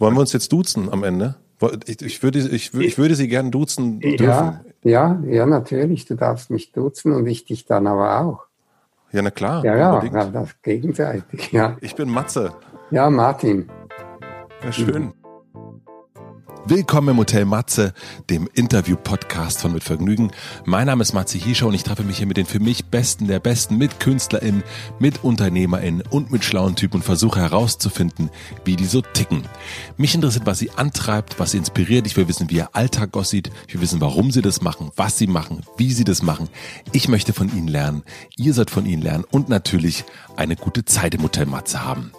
Wollen wir uns jetzt duzen am Ende? Ich würde Sie gerne duzen dürfen. Ja, natürlich. Du darfst mich duzen und ich dich dann aber auch. Ja, na klar. Ja, das gegenseitig. Ja. Ich bin Matze. Ja, Martin. Ja, schön. Mhm. Willkommen im Hotel Matze, dem Interview-Podcast von Mit Vergnügen. Mein Name ist Matze Hirschhausen und ich treffe mich hier mit den für mich Besten der Besten, mit KünstlerInnen, mit UnternehmerInnen und mit schlauen Typen und versuche herauszufinden, wie die so ticken. Mich interessiert, was sie antreibt, was sie inspiriert. Ich will wissen, wie ihr Alltag aussieht. Ich will wissen, warum sie das machen, was sie machen, wie sie das machen. Ich möchte von ihnen lernen. Ihr sollt von ihnen lernen und natürlich eine gute Zeit im Hotel Matze haben.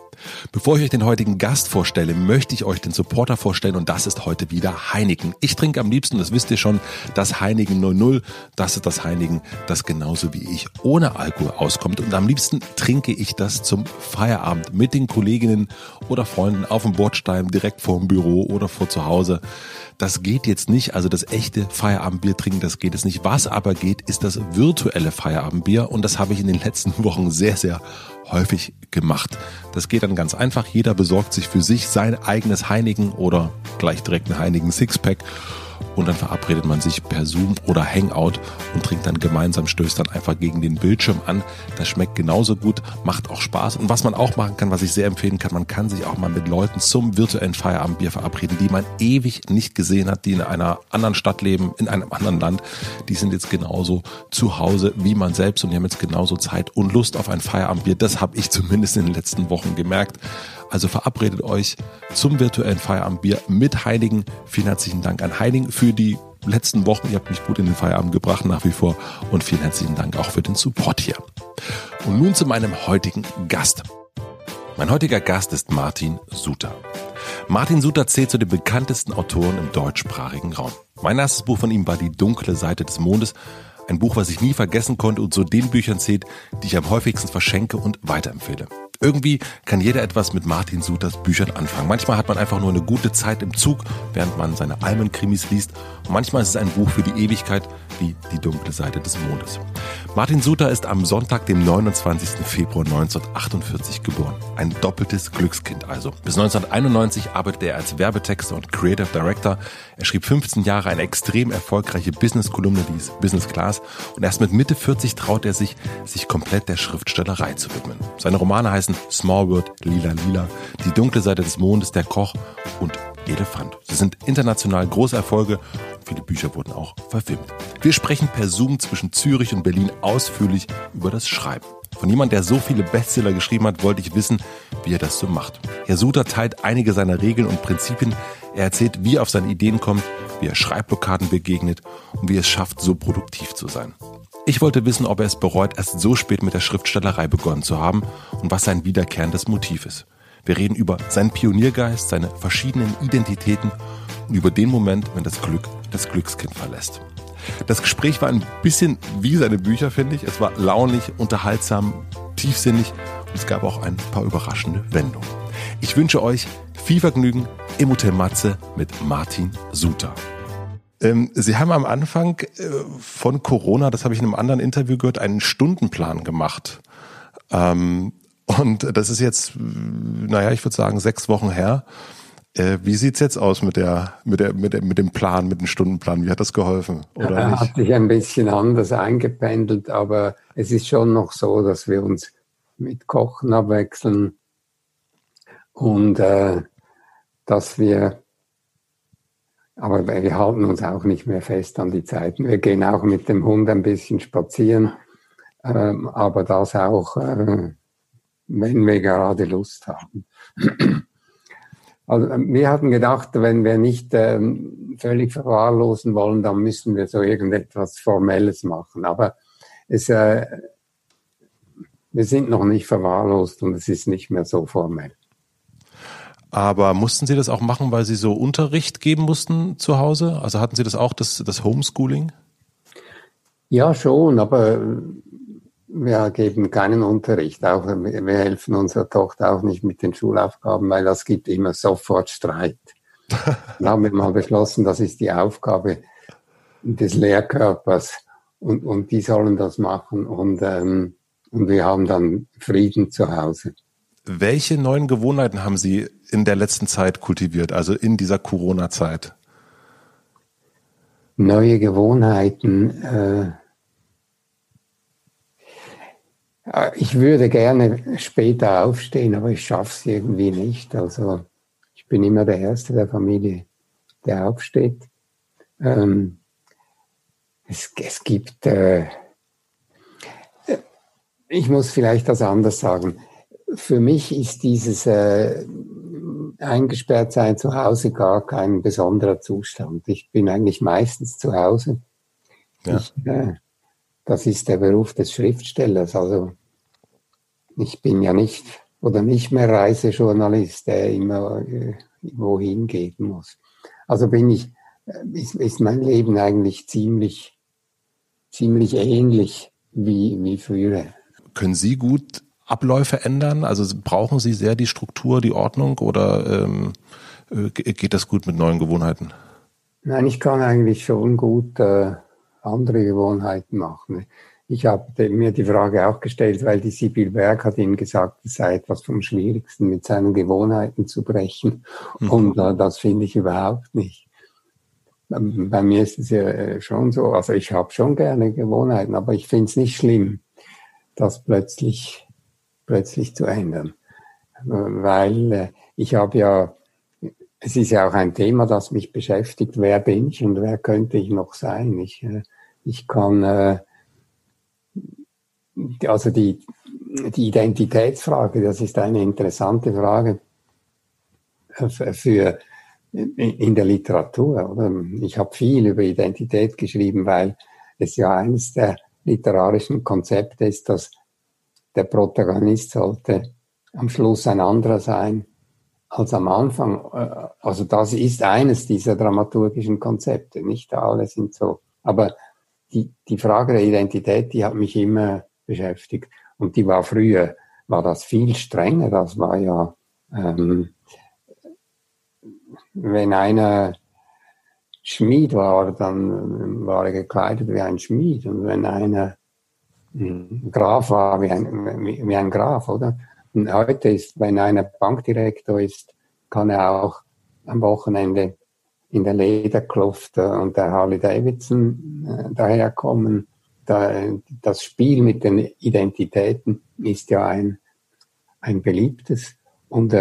Bevor ich euch den heutigen Gast vorstelle, möchte ich euch den Supporter vorstellen und das ist heute wieder Heineken. Ich trinke am liebsten, das wisst ihr schon, das Heineken 00. Das ist das Heineken, das genauso wie ich ohne Alkohol auskommt. Und am liebsten trinke ich das zum Feierabend mit den Kolleginnen oder Freunden auf dem Bordstein, direkt vor dem Büro oder vor zu Hause. Das geht jetzt nicht, also das echte Feierabendbier trinken, das geht jetzt nicht. Was aber geht, ist das virtuelle Feierabendbier und das habe ich in den letzten Wochen sehr, sehr häufig gemacht. Das geht dann ganz einfach. Jeder besorgt sich für sich sein eigenes Heineken oder gleich direkt ein Heineken Sixpack und dann verabredet man sich per Zoom oder Hangout und trinkt dann gemeinsam, stößt dann einfach gegen den Bildschirm an. Das schmeckt genauso gut, macht auch Spaß. Und was man auch machen kann, was ich sehr empfehlen kann, man kann sich auch mal mit Leuten zum virtuellen Feierabendbier verabreden, die man ewig nicht gesehen hat, die in einer anderen Stadt leben, in einem anderen Land. Die sind jetzt genauso zu Hause wie man selbst und die haben jetzt genauso Zeit und Lust auf ein Feierabendbier. Das habe ich zumindest in den letzten Wochen gemerkt. Also verabredet euch zum virtuellen Feierabendbier mit Heineken. Vielen herzlichen Dank an Heineken für die letzten Wochen. Ihr habt mich gut in den Feierabend gebracht nach wie vor. Und vielen herzlichen Dank auch für den Support hier. Und nun zu meinem heutigen Gast. Mein heutiger Gast ist Martin Suter. Martin Suter zählt zu den bekanntesten Autoren im deutschsprachigen Raum. Mein erstes Buch von ihm war Die dunkle Seite des Mondes. Ein Buch, was ich nie vergessen konnte und zu den Büchern zählt, die ich am häufigsten verschenke und weiterempfehle. Irgendwie kann jeder etwas mit Martin Suters Büchern anfangen. Manchmal hat man einfach nur eine gute Zeit im Zug, während man seine Almenkrimis liest. Und manchmal ist es ein Buch für die Ewigkeit, wie Die dunkle Seite des Mondes. Martin Suter ist am Sonntag, dem 29. Februar 1948 geboren. Ein doppeltes Glückskind also. Bis 1991 arbeitete er als Werbetexter und Creative Director. Er schrieb 15 Jahre eine extrem erfolgreiche Business-Kolumne, die ist Business Class. Und erst mit Mitte 40 traut er sich komplett der Schriftstellerei zu widmen. Seine Romane heißen Small World, Lila Lila, Die dunkle Seite des Mondes, Der Koch und Elefant. Sie sind international große Erfolge. Viele Bücher wurden auch verfilmt. Wir sprechen per Zoom zwischen Zürich und Berlin ausführlich über das Schreiben. Von jemand, der so viele Bestseller geschrieben hat, wollte ich wissen, wie er das so macht. Herr Suter teilt einige seiner Regeln und Prinzipien. Er erzählt, wie er auf seine Ideen kommt, wie er Schreibblockaden begegnet und wie er es schafft, so produktiv zu sein. Ich wollte wissen, ob er es bereut, erst so spät mit der Schriftstellerei begonnen zu haben und was sein wiederkehrendes Motiv ist. Wir reden über seinen Pioniergeist, seine verschiedenen Identitäten und über den Moment, wenn das Glück das Glückskind verlässt. Das Gespräch war ein bisschen wie seine Bücher, finde ich. Es war launig, unterhaltsam, tiefsinnig und es gab auch ein paar überraschende Wendungen. Ich wünsche euch viel Vergnügen im Hotel Matze mit Martin Suter. Sie haben am Anfang von Corona, das habe ich in einem anderen Interview gehört, einen Stundenplan gemacht. Und das ist jetzt, naja, ich würde sagen, 6 Wochen her. Wie sieht's jetzt aus mit dem Stundenplan? Wie hat das geholfen? Oder ja, hat sich ein bisschen anders eingependelt, aber es ist schon noch so, dass wir uns mit Kochen abwechseln und dass wir... Aber wir halten uns auch nicht mehr fest an die Zeiten. Wir gehen auch mit dem Hund ein bisschen spazieren, aber das auch, wenn wir gerade Lust haben. Also wir hatten gedacht, wenn wir nicht völlig verwahrlosen wollen, dann müssen wir so irgendetwas Formelles machen. Aber wir sind noch nicht verwahrlost und es ist nicht mehr so formell. Aber mussten Sie das auch machen, weil Sie so Unterricht geben mussten zu Hause? Also hatten Sie das auch, das Homeschooling? Ja, schon, aber wir geben keinen Unterricht. Auch wir helfen unserer Tochter auch nicht mit den Schulaufgaben, weil das gibt immer sofort Streit. Dann haben wir mal beschlossen, das ist die Aufgabe des Lehrkörpers und die sollen das machen und wir haben dann Frieden zu Hause. Welche neuen Gewohnheiten haben Sie in der letzten Zeit kultiviert, also in dieser Corona-Zeit? Neue Gewohnheiten. Ich würde gerne später aufstehen, aber ich schaffe es irgendwie nicht. Also ich bin immer der Erste der Familie, der aufsteht. Es gibt, ich muss vielleicht das anders sagen. Für mich ist dieses Eingesperrtsein zu Hause gar kein besonderer Zustand. Ich bin eigentlich meistens zu Hause. Ja. Das ist der Beruf des Schriftstellers. Also ich bin ja nicht oder nicht mehr Reisejournalist, der immer wohin gehen muss. Also ist mein Leben eigentlich ziemlich ähnlich wie früher. Können Sie gut Abläufe ändern? Also brauchen Sie sehr die Struktur, die Ordnung oder geht das gut mit neuen Gewohnheiten? Nein, ich kann eigentlich schon gut andere Gewohnheiten machen. Ich habe mir die Frage auch gestellt, weil die Sibylle Berg hat Ihnen gesagt, es sei etwas vom Schwierigsten, mit seinen Gewohnheiten zu brechen. Mhm. Und das finde ich überhaupt nicht. Bei mir ist es ja schon so, also ich habe schon gerne Gewohnheiten, aber ich finde es nicht schlimm, das plötzlich zu ändern. Weil ich habe ja, es ist ja auch ein Thema, das mich beschäftigt, wer bin ich und wer könnte ich noch sein? Ich kann, also die Identitätsfrage, das ist eine interessante Frage für in der Literatur, oder? Ich habe viel über Identität geschrieben, weil es ja eines der literarischen Konzepte ist, dass der Protagonist sollte am Schluss ein anderer sein als am Anfang. Also das ist eines dieser dramaturgischen Konzepte. Nicht alle sind so. Aber die Frage der Identität, die hat mich immer beschäftigt. Und die war früher, war das viel strenger. Das war ja, wenn einer Schmied war, dann war er gekleidet wie ein Schmied. Und wenn einer Graf war, wie ein Graf, oder? Und heute ist, wenn einer Bankdirektor ist, kann er auch am Wochenende in der Lederkluft und der Harley Davidson daherkommen. Das Spiel mit den Identitäten ist ja ein beliebtes. Und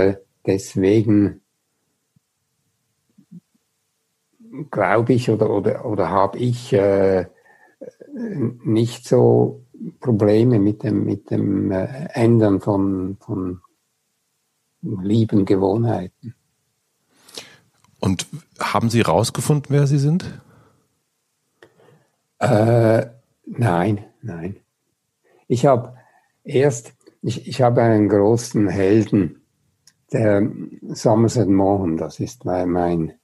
deswegen glaube ich oder habe ich nicht so Probleme mit dem Ändern von lieben Gewohnheiten. Und haben Sie rausgefunden, wer Sie sind? Nein. Ich habe einen großen Helden, der Somerset Maugham, das ist mein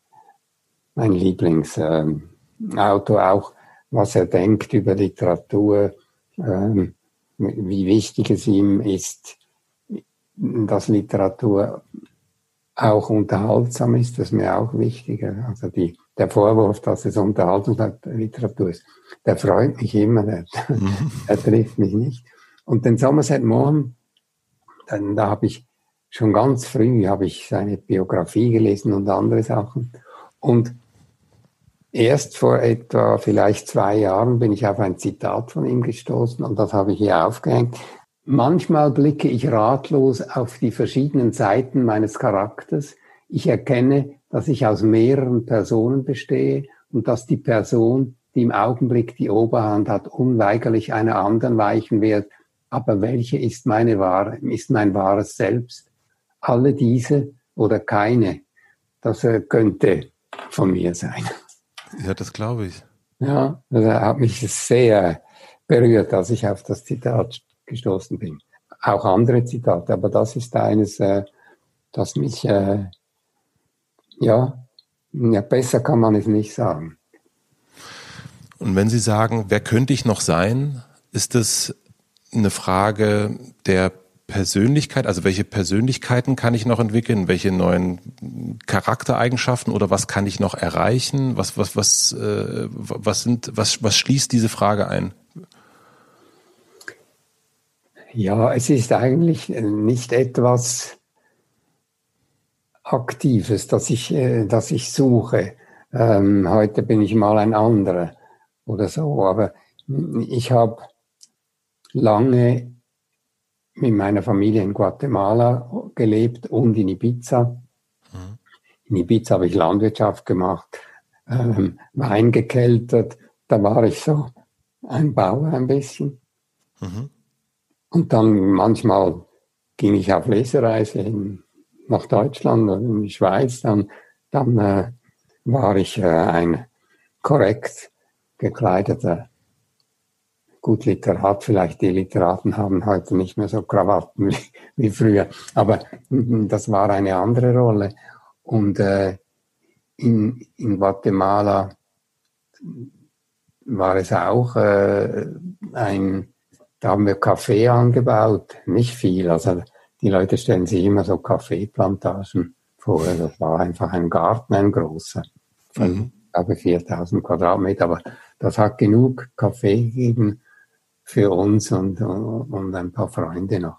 Lieblingsautor, auch was er denkt über Literatur, wie wichtig es ihm ist, dass Literatur auch unterhaltsam ist, das ist mir auch wichtig. Also der Vorwurf, dass es Unterhaltungsliteratur ist, der freut mich immer, der trifft mich nicht. Und den Somerset Maugham, da habe ich schon ganz früh seine Biografie gelesen und andere Sachen. Und erst vor etwa vielleicht 2 Jahren bin ich auf ein Zitat von ihm gestoßen und das habe ich hier aufgehängt. Manchmal blicke ich ratlos auf die verschiedenen Seiten meines Charakters. Ich erkenne, dass ich aus mehreren Personen bestehe und dass die Person, die im Augenblick die Oberhand hat, unweigerlich einer anderen weichen wird. Aber welche ist mein wahres Selbst? Alle diese oder keine? Das könnte von mir sein. Ja, das glaube ich. Ja, da hat mich sehr berührt, als ich auf das Zitat gestoßen bin. Auch andere Zitate, aber das ist eines, das mich, besser kann man es nicht sagen. Und wenn Sie sagen, wer könnte ich noch sein, ist das eine Frage der Persönlichkeit, also welche Persönlichkeiten kann ich noch entwickeln, welche neuen Charaktereigenschaften oder was kann ich noch erreichen? Was schließt diese Frage ein? Ja, es ist eigentlich nicht etwas, Aktives, das ich suche. Heute bin ich mal ein anderer oder so. Aber ich habe lange mit meiner Familie in Guatemala gelebt und in Ibiza. Mhm. In Ibiza habe ich Landwirtschaft gemacht, Wein gekeltert. Da war ich so ein Bauer ein bisschen. Mhm. Und dann manchmal ging ich auf Lesereise nach Deutschland oder in die Schweiz. Dann war ich ein korrekt gekleideter, gut Literat. Vielleicht die Literaten haben heute nicht mehr so Krawatten wie früher. Aber das war eine andere Rolle. Und in Guatemala war es auch da haben wir Kaffee angebaut, nicht viel. Also die Leute stellen sich immer so Kaffeeplantagen vor. Das war einfach ein Garten, ein großer, von glaube 4.000 Quadratmeter. Aber das hat genug Kaffee gegeben für uns und ein paar Freunde noch.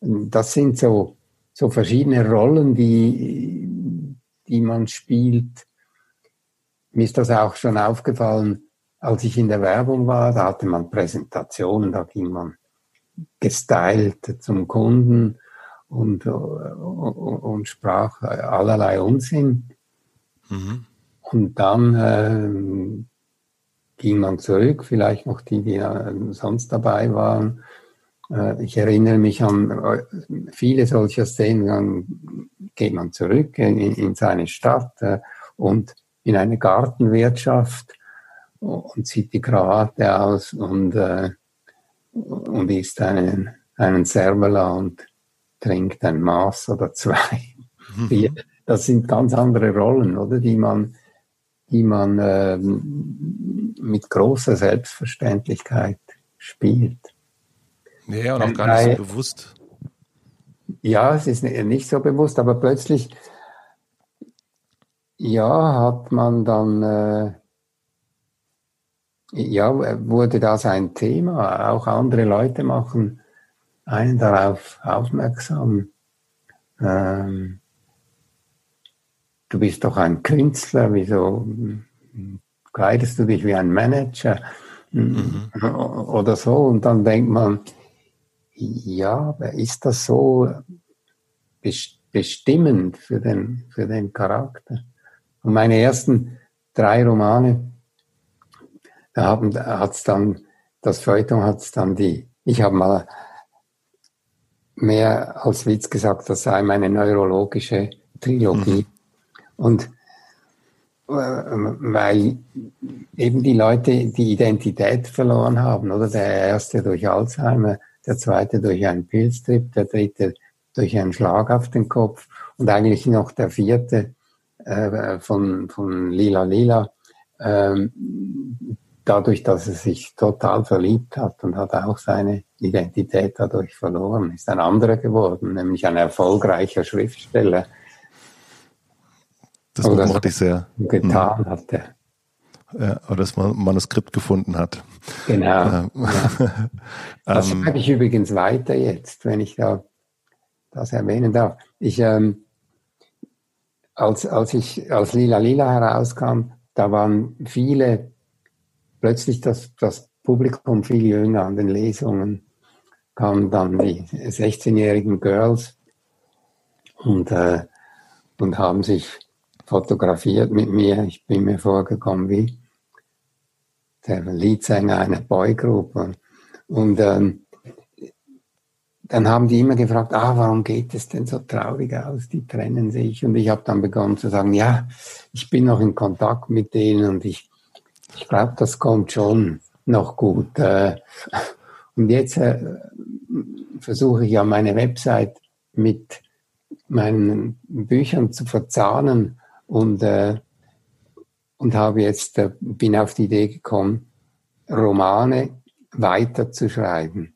Das sind so verschiedene Rollen, die man spielt. Mir ist das auch schon aufgefallen, als ich in der Werbung war. Da hatte man Präsentationen, da ging man gestylt zum Kunden und sprach allerlei Unsinn. Mhm. Und dann ging man zurück, vielleicht noch die sonst dabei waren. Ich erinnere mich an viele solcher Szenen. Dann geht man zurück in seine Stadt und in eine Gartenwirtschaft und zieht die Krawatte aus und isst einen Serbela und trinkt ein Maß oder zwei. Mhm. Das sind ganz andere Rollen, oder? Die man mit großer Selbstverständlichkeit spielt. Ja, und auch gar nicht so bewusst. Ja, es ist nicht so bewusst, aber plötzlich hat man dann wurde das ein Thema. Auch andere Leute machen einen darauf aufmerksam. Du bist doch ein Künstler, wieso kleidest du dich wie ein Manager? Mhm. Oder so. Und dann denkt man, ja, ist das so bestimmend für den Charakter? Und meine ersten 3 Romane, ich habe mal mehr als Witz gesagt, das sei meine neurologische Trilogie. Und weil eben die Leute die Identität verloren haben, oder? Der erste durch Alzheimer, der zweite durch einen Pilztrip, der dritte durch einen Schlag auf den Kopf und eigentlich noch der vierte von Lila Lila, dadurch, dass er sich total verliebt hat und hat auch seine Identität dadurch verloren, ist ein anderer geworden, nämlich ein erfolgreicher Schriftsteller. Das mochte ich sehr. Getan hat er. Ja, oder dass man ein Manuskript gefunden hat. Genau. Ja. Das schreibe ich übrigens weiter jetzt, wenn ich da das erwähnen darf. Ich, als Lila Lila herauskam, da waren viele, plötzlich das Publikum viel jünger an den Lesungen, kamen dann die 16-jährigen Girls und haben sich fotografiert mit mir. Ich bin mir vorgekommen wie der Leadsänger einer Boygruppe. Und dann haben die immer gefragt, warum geht es denn so traurig aus? Die trennen sich. Und ich habe dann begonnen zu sagen, ja, ich bin noch in Kontakt mit denen und ich glaube, das kommt schon noch gut. Und jetzt versuche ich ja meine Website mit meinen Büchern zu verzahnen. Und habe jetzt bin auf die Idee gekommen, Romane weiterzuschreiben.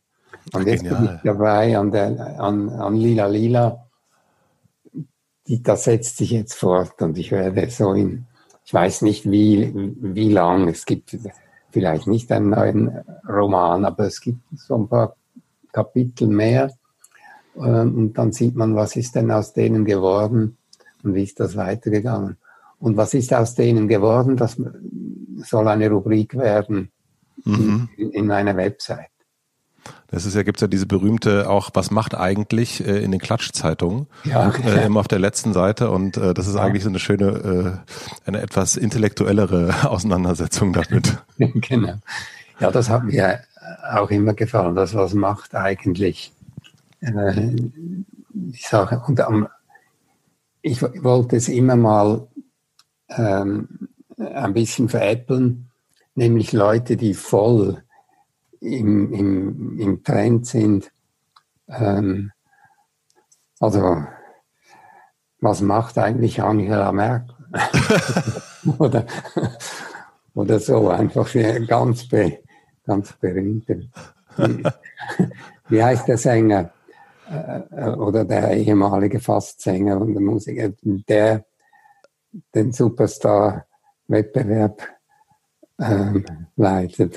Und jetzt bin ich dabei an Lila Lila. Das setzt sich jetzt fort und ich werde so ich weiß nicht wie lang, es gibt vielleicht nicht einen neuen Roman, aber es gibt so ein paar Kapitel mehr und dann sieht man, was ist denn aus denen geworden und wie ist das weitergegangen. Und was ist aus denen geworden, das soll eine Rubrik werden in meiner Website. Das ist ja, gibt's ja diese berühmte auch, was macht eigentlich in den Klatschzeitungen, immer auf der letzten Seite, und das ist eigentlich so eine schöne, eine etwas intellektuellere Auseinandersetzung damit. Genau. Ja, das hat mir auch immer gefallen, das, was macht eigentlich die Sache. Und ich wollte es immer mal ein bisschen veräppeln, nämlich Leute, die voll im Trend sind. Also, was macht eigentlich Angela Merkel? oder so, einfach für ganz berühmte. Wie heißt der Sänger? Oder der ehemalige Fastsänger und der Musiker, der den Superstar-Wettbewerb leitet.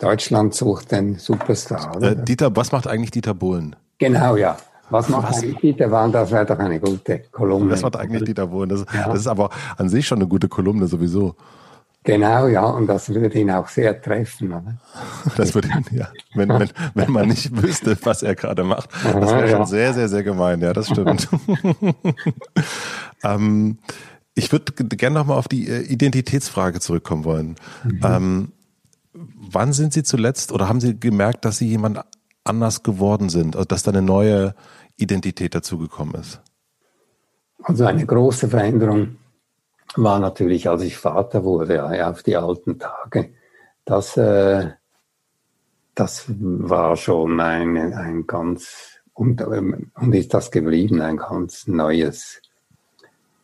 Deutschland sucht den Superstar. Oder? Was macht eigentlich Dieter Bohlen? Genau, ja. Was macht eigentlich Dieter Bohlen? Das wäre doch eine gute Kolumne. Das macht eigentlich Dieter Bohlen. Das ist aber an sich schon eine gute Kolumne sowieso. Genau, ja. Und das würde ihn auch sehr treffen. Oder? Das würde ihn, ja. Wenn man nicht wüsste, was er gerade macht. Das wäre schon sehr, sehr, sehr gemein. Ja, das stimmt. Ich würde gerne nochmal auf die Identitätsfrage zurückkommen wollen. Wann sind Sie zuletzt oder haben Sie gemerkt, dass Sie jemand anders geworden sind, also dass da eine neue Identität dazugekommen ist? Also eine große Veränderung war natürlich, als ich Vater wurde, auf die alten Tage. Das war schon ein ganz, und ist das geblieben, ein ganz neues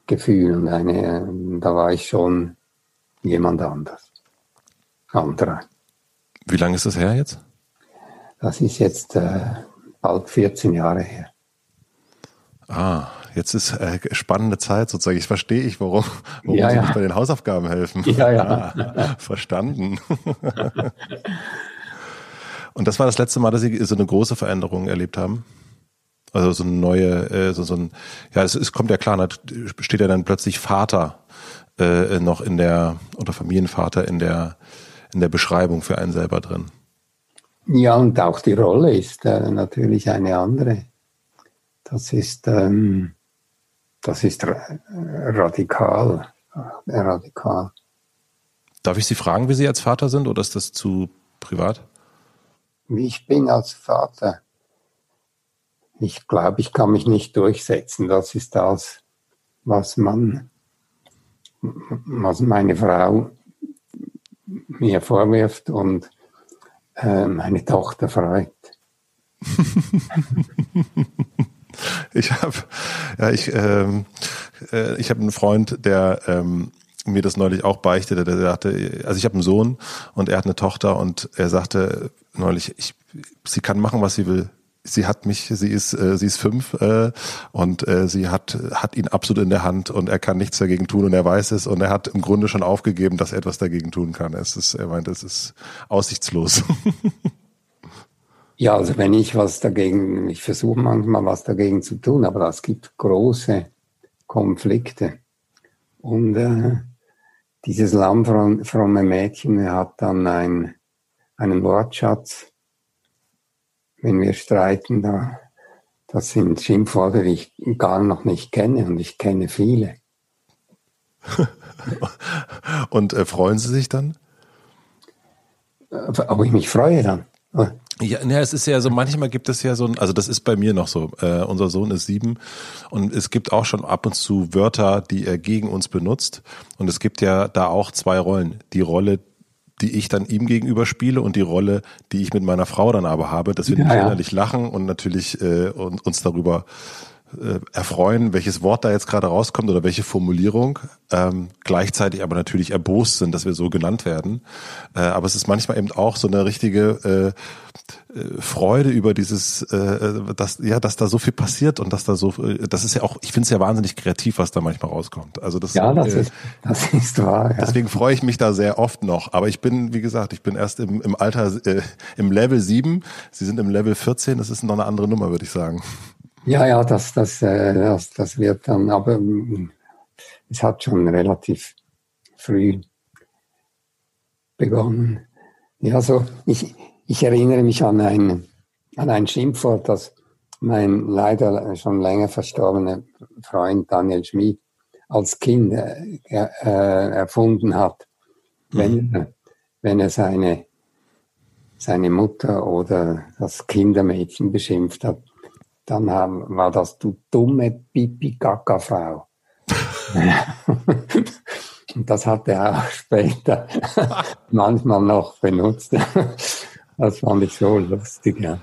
Gefühl. Und da war ich schon jemand anderer. Wie lange ist das her jetzt? Das ist jetzt bald 14 Jahre her. Ah, jetzt ist spannende Zeit sozusagen. Ich verstehe, warum Sie uns bei den Hausaufgaben helfen. Ja. Ah, verstanden. Und das war das letzte Mal, dass Sie so eine große Veränderung erlebt haben? Also so eine neue, es kommt ja klar, steht ja dann plötzlich Vater noch in der, oder Familienvater in der Beschreibung für einen selber drin. Ja, und auch die Rolle ist natürlich eine andere. Das ist radikal. Darf ich Sie fragen, wie Sie als Vater sind, oder ist das zu privat? Ich bin als Vater. Ich glaube, ich kann mich nicht durchsetzen. Das ist das, was meine Frau mir vorwirft und meine Tochter freut. Ich habe einen Freund, der mir das neulich auch beichtete, der sagte, also ich habe einen Sohn und er hat eine Tochter, und er sagte neulich, sie kann machen, was sie will. Sie ist 5 und sie hat ihn absolut in der Hand und er kann nichts dagegen tun und er weiß es und er hat im Grunde schon aufgegeben, dass er etwas dagegen tun kann. Er meint, es ist aussichtslos. Ja, also wenn ich versuche manchmal was dagegen zu tun, aber es gibt große Konflikte. Und dieses lammfromme Mädchen hat dann einen Wortschatz. Wenn wir streiten, das sind Schimpfworte, die ich gar noch nicht kenne, und ich kenne viele. Und freuen Sie sich dann? Ob ich mich freue dann? Ja, es ist ja so, manchmal gibt es ja so, also das ist bei mir noch so, unser Sohn ist 7 und es gibt auch schon ab und zu Wörter, die er gegen uns benutzt, und es gibt ja da auch zwei Rollen, die Rolle, die ich dann ihm gegenüber spiele, und die Rolle, die ich mit meiner Frau dann aber habe, dass wir natürlich lachen und natürlich uns darüber erfreuen, welches Wort da jetzt gerade rauskommt oder welche Formulierung, gleichzeitig aber natürlich erbost sind, dass wir so genannt werden. Aber es ist manchmal eben auch so eine richtige Freude über dieses, dass da so viel passiert und dass da so, das ist ja auch, ich finde es ja wahnsinnig kreativ, was da manchmal rauskommt. Also das, ja, das ist wahr. Ja. Deswegen freue ich mich da sehr oft noch. Aber ich bin, wie gesagt, ich bin erst im Alter, im Level 7. Sie sind im Level 14. Das ist noch eine andere Nummer, würde ich sagen. Ja, das wird dann, aber es hat schon relativ früh begonnen. Ja, so, ich erinnere mich an ein Schimpfwort, das mein leider schon länger verstorbener Freund Daniel Schmid als Kind erfunden hat, wenn er seine Mutter oder das Kindermädchen beschimpft hat. Dann war das, du dumme Pipi-Kaka-Frau. Und das hat er auch später manchmal noch benutzt. Das fand ich so lustig, ja.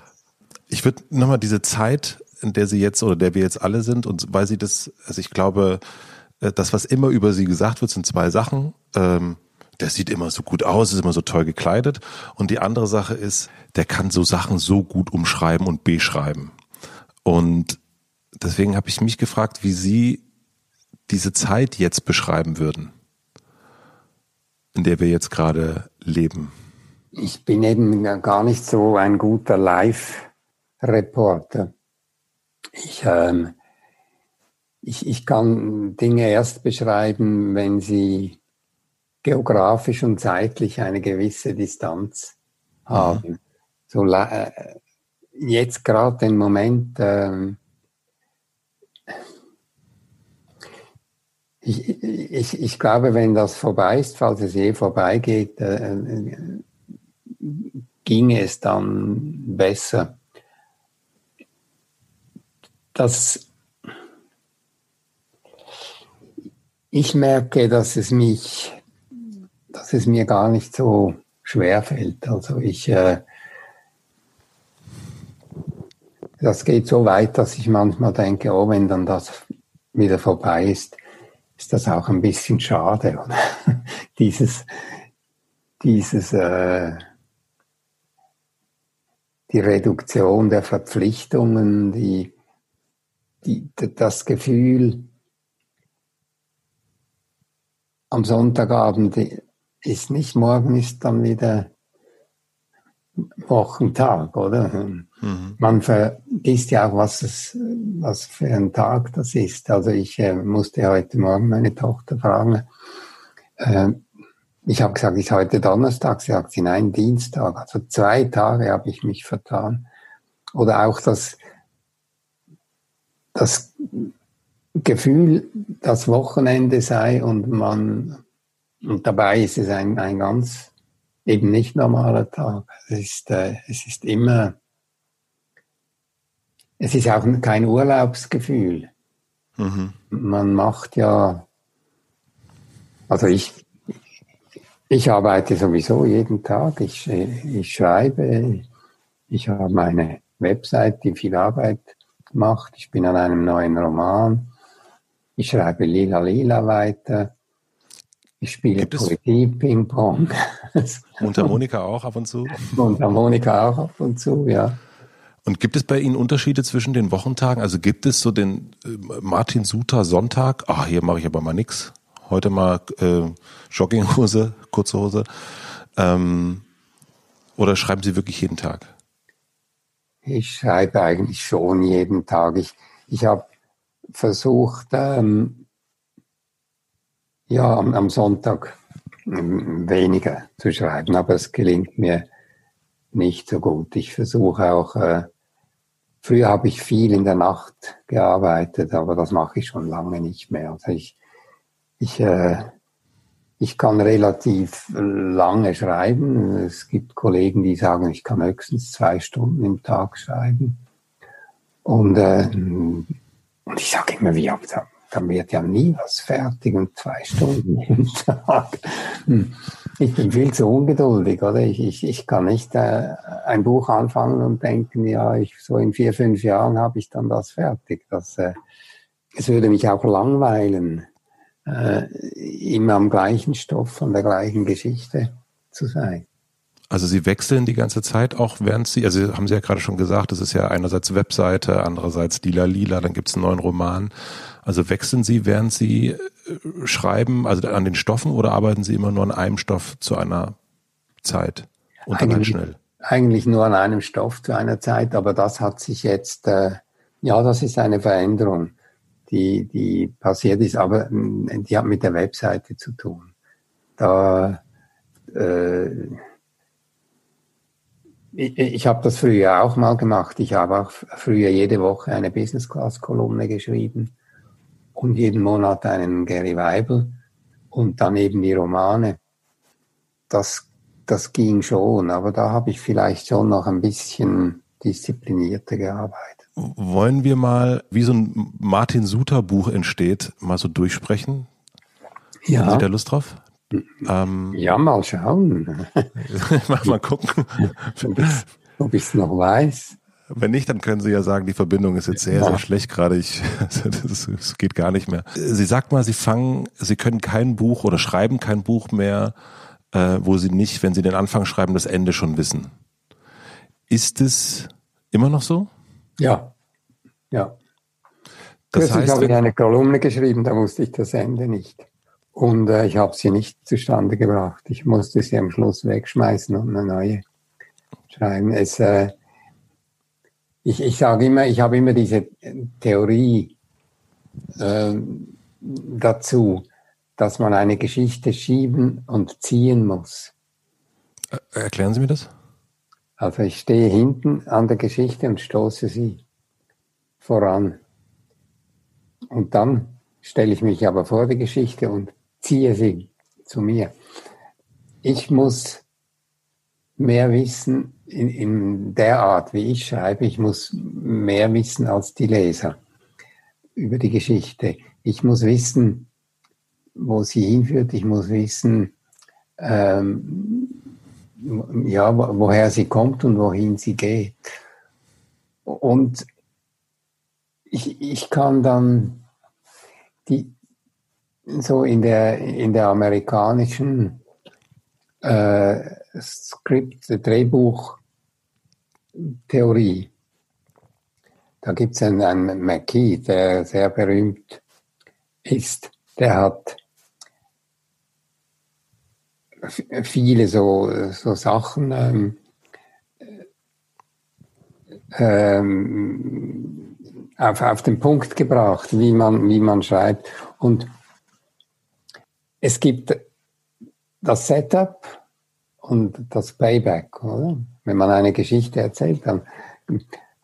Ich würde nochmal diese Zeit, in der Sie jetzt oder der wir jetzt alle sind, und weil Sie das, also ich glaube, das, was immer über Sie gesagt wird, sind zwei Sachen. Der sieht immer so gut aus, ist immer so toll gekleidet. Und die andere Sache ist, der kann so Sachen so gut umschreiben und beschreiben. Und deswegen habe ich mich gefragt, wie Sie diese Zeit jetzt beschreiben würden, in der wir jetzt gerade leben. Ich bin eben gar nicht so ein guter Live-Reporter. Ich kann Dinge erst beschreiben, wenn sie geografisch und zeitlich eine gewisse Distanz haben. So jetzt gerade den Moment, ich glaube, wenn das vorbei ist, falls es je vorbeigeht, ginge es dann besser. Ich merke, dass es mir gar nicht so schwer fällt. Also das geht so weit, dass ich manchmal denke, oh, wenn dann das wieder vorbei ist, ist das auch ein bisschen schade. Oder? Die Reduktion der Verpflichtungen, das Gefühl, am Sonntagabend ist nicht, morgen ist dann wieder Wochentag, oder? Man vergisst ja auch, was für ein Tag das ist. Also ich musste heute Morgen meine Tochter fragen. Ich habe gesagt, ist heute Donnerstag? Sie sagt, nein, Dienstag. Also 2 Tage habe ich mich vertan. Oder auch das Gefühl, das Wochenende sei und dabei ist es ein ganz eben nicht normaler Tag. Es ist immer, es ist auch kein Urlaubsgefühl. Man macht ja, also ich arbeite sowieso jeden Tag, ich schreibe, ich habe meine Website, die viel Arbeit macht, ich bin an einem neuen Roman, ich schreibe Lila Lila weiter, ich spiele Poesie, Ping-Pong. Mundharmonika auch ab und zu? Mundharmonika auch ab und zu, ja. Und gibt es bei Ihnen Unterschiede zwischen den Wochentagen? Also gibt es so den Martin Suter Sonntag, hier mache ich aber mal nichts, heute mal Jogginghose, kurze Hose, oder schreiben Sie wirklich jeden Tag? Ich schreibe eigentlich schon jeden Tag. Ich habe versucht, am Sonntag weniger zu schreiben, aber es gelingt mir nicht so gut. Ich versuche auch, früher habe ich viel in der Nacht gearbeitet, aber das mache ich schon lange nicht mehr. Also ich kann relativ lange schreiben. Es gibt Kollegen, die sagen, ich kann höchstens 2 Stunden im Tag schreiben. Und ich sage immer, wie abzuhaben. Dann wird ja nie was fertig und 2 Stunden jeden Tag. Ich bin viel zu ungeduldig, oder? Ich kann nicht ein Buch anfangen und denken, ja, so in 4, 5 Jahren habe ich dann das fertig. Es würde mich auch langweilen, immer am gleichen Stoff, von der gleichen Geschichte zu sein. Also Sie wechseln die ganze Zeit auch, während Sie, also haben Sie ja gerade schon gesagt, es ist ja einerseits Webseite, andererseits Lila Lila, dann gibt es einen neuen Roman. Also wechseln Sie, während Sie schreiben, also an den Stoffen, oder arbeiten Sie immer nur an einem Stoff zu einer Zeit und dann halt schnell? Eigentlich nur an einem Stoff zu einer Zeit, aber das hat sich jetzt, das ist eine Veränderung, die passiert ist, aber die hat mit der Webseite zu tun. Ich habe das früher auch mal gemacht. Ich habe auch früher jede Woche eine Business-Class-Kolumne geschrieben und jeden Monat einen Gary Weibel und dann eben die Romane. Das ging schon, aber da habe ich vielleicht schon noch ein bisschen disziplinierter gearbeitet. Wollen wir mal, wie so ein Martin Suter Buch entsteht, mal so durchsprechen? Ja. Haben Sie da Lust drauf? Ja, mal schauen. mal gucken. Ob ich es noch weiß. Wenn nicht, dann können Sie ja sagen, die Verbindung ist jetzt sehr, sehr schlecht gerade. Das geht gar nicht mehr. Sie sagt mal, Sie können kein Buch oder schreiben kein Buch mehr, wo Sie nicht, wenn Sie den Anfang schreiben, das Ende schon wissen. Ist es immer noch so? Ja. Das heißt, habe ich eine Kolumne geschrieben, da wusste ich das Ende nicht. Und ich habe sie nicht zustande gebracht. Ich musste sie am Schluss wegschmeißen und eine neue schreiben. Ich sage immer, ich habe immer diese Theorie dazu, dass man eine Geschichte schieben und ziehen muss. Erklären Sie mir das? Also ich stehe hinten an der Geschichte und stoße sie voran. Und dann stelle ich mich aber vor die Geschichte und ziehe sie zu mir. Ich muss mehr wissen in der Art, wie ich schreibe. Ich muss mehr wissen als die Leser über die Geschichte. Ich muss wissen, wo sie hinführt. Ich muss wissen, woher sie kommt und wohin sie geht. Und ich kann dann so in der amerikanischen Drehbuchtheorie. Da gibt es einen McKee, der sehr berühmt ist. Der hat viele so Sachen auf den Punkt gebracht, wie man schreibt. Und es gibt das Setup und das Playback, oder? Wenn man eine Geschichte erzählt,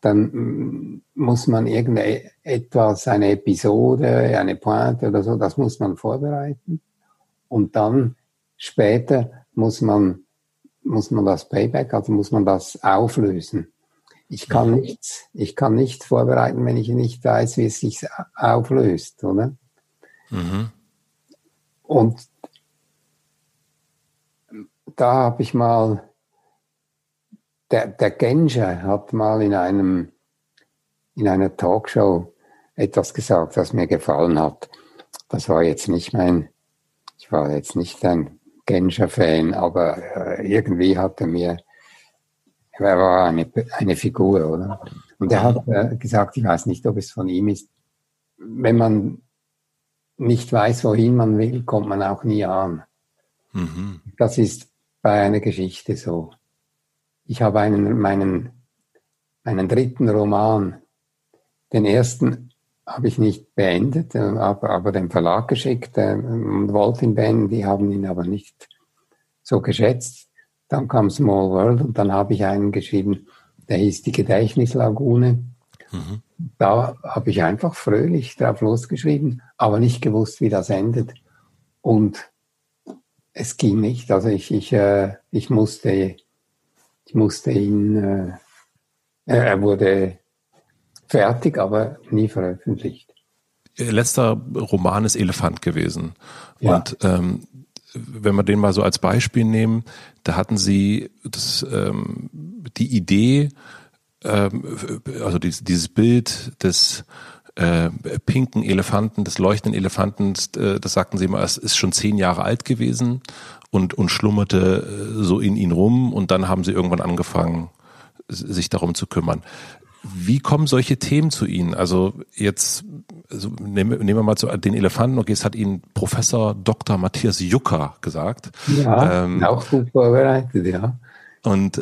dann muss man irgendetwas, eine Episode, eine Pointe oder so, das muss man vorbereiten. Und dann später muss man das Playback, also muss man das auflösen. Ich kann nichts vorbereiten, wenn ich nicht weiß, wie es sich auflöst, oder? Mhm. Und da habe ich mal, der Genscher hat mal in einer Talkshow etwas gesagt, was mir gefallen hat. Das war jetzt nicht ich war jetzt nicht ein Genscher-Fan, aber irgendwie hat er mir, er war eine Figur, oder? Und er hat gesagt, ich weiß nicht, ob es von ihm ist, wenn man nicht weiß, wohin man will, kommt man auch nie an. Mhm. Das ist bei einer Geschichte so. Ich habe meinen dritten Roman, den ersten habe ich nicht beendet, habe aber den Verlag geschickt und wollte ihn beenden, die haben ihn aber nicht so geschätzt. Dann kam Small World und dann habe ich einen geschrieben, der hieß Die Gedächtnislagune. Mhm. Da habe ich einfach fröhlich drauf losgeschrieben, aber nicht gewusst, wie das endet. Und es ging nicht. Also ich musste ihn, er wurde fertig, aber nie veröffentlicht. Ihr letzter Roman ist Elefant gewesen. Ja. Und wenn wir den mal so als Beispiel nehmen, da hatten sie das, die Idee, also dieses Bild des pinken Elefanten, des leuchtenden Elefanten, das sagten sie mal, es ist schon 10 Jahre alt gewesen und schlummerte so in ihn rum, und dann haben sie irgendwann angefangen, sich darum zu kümmern. Wie kommen solche Themen zu Ihnen? Also jetzt also nehmen wir mal zu den Elefanten. Okay, es hat Ihnen Professor Dr. Matthias Jucker gesagt. Ja, auch gut vorbereitet, ja. Und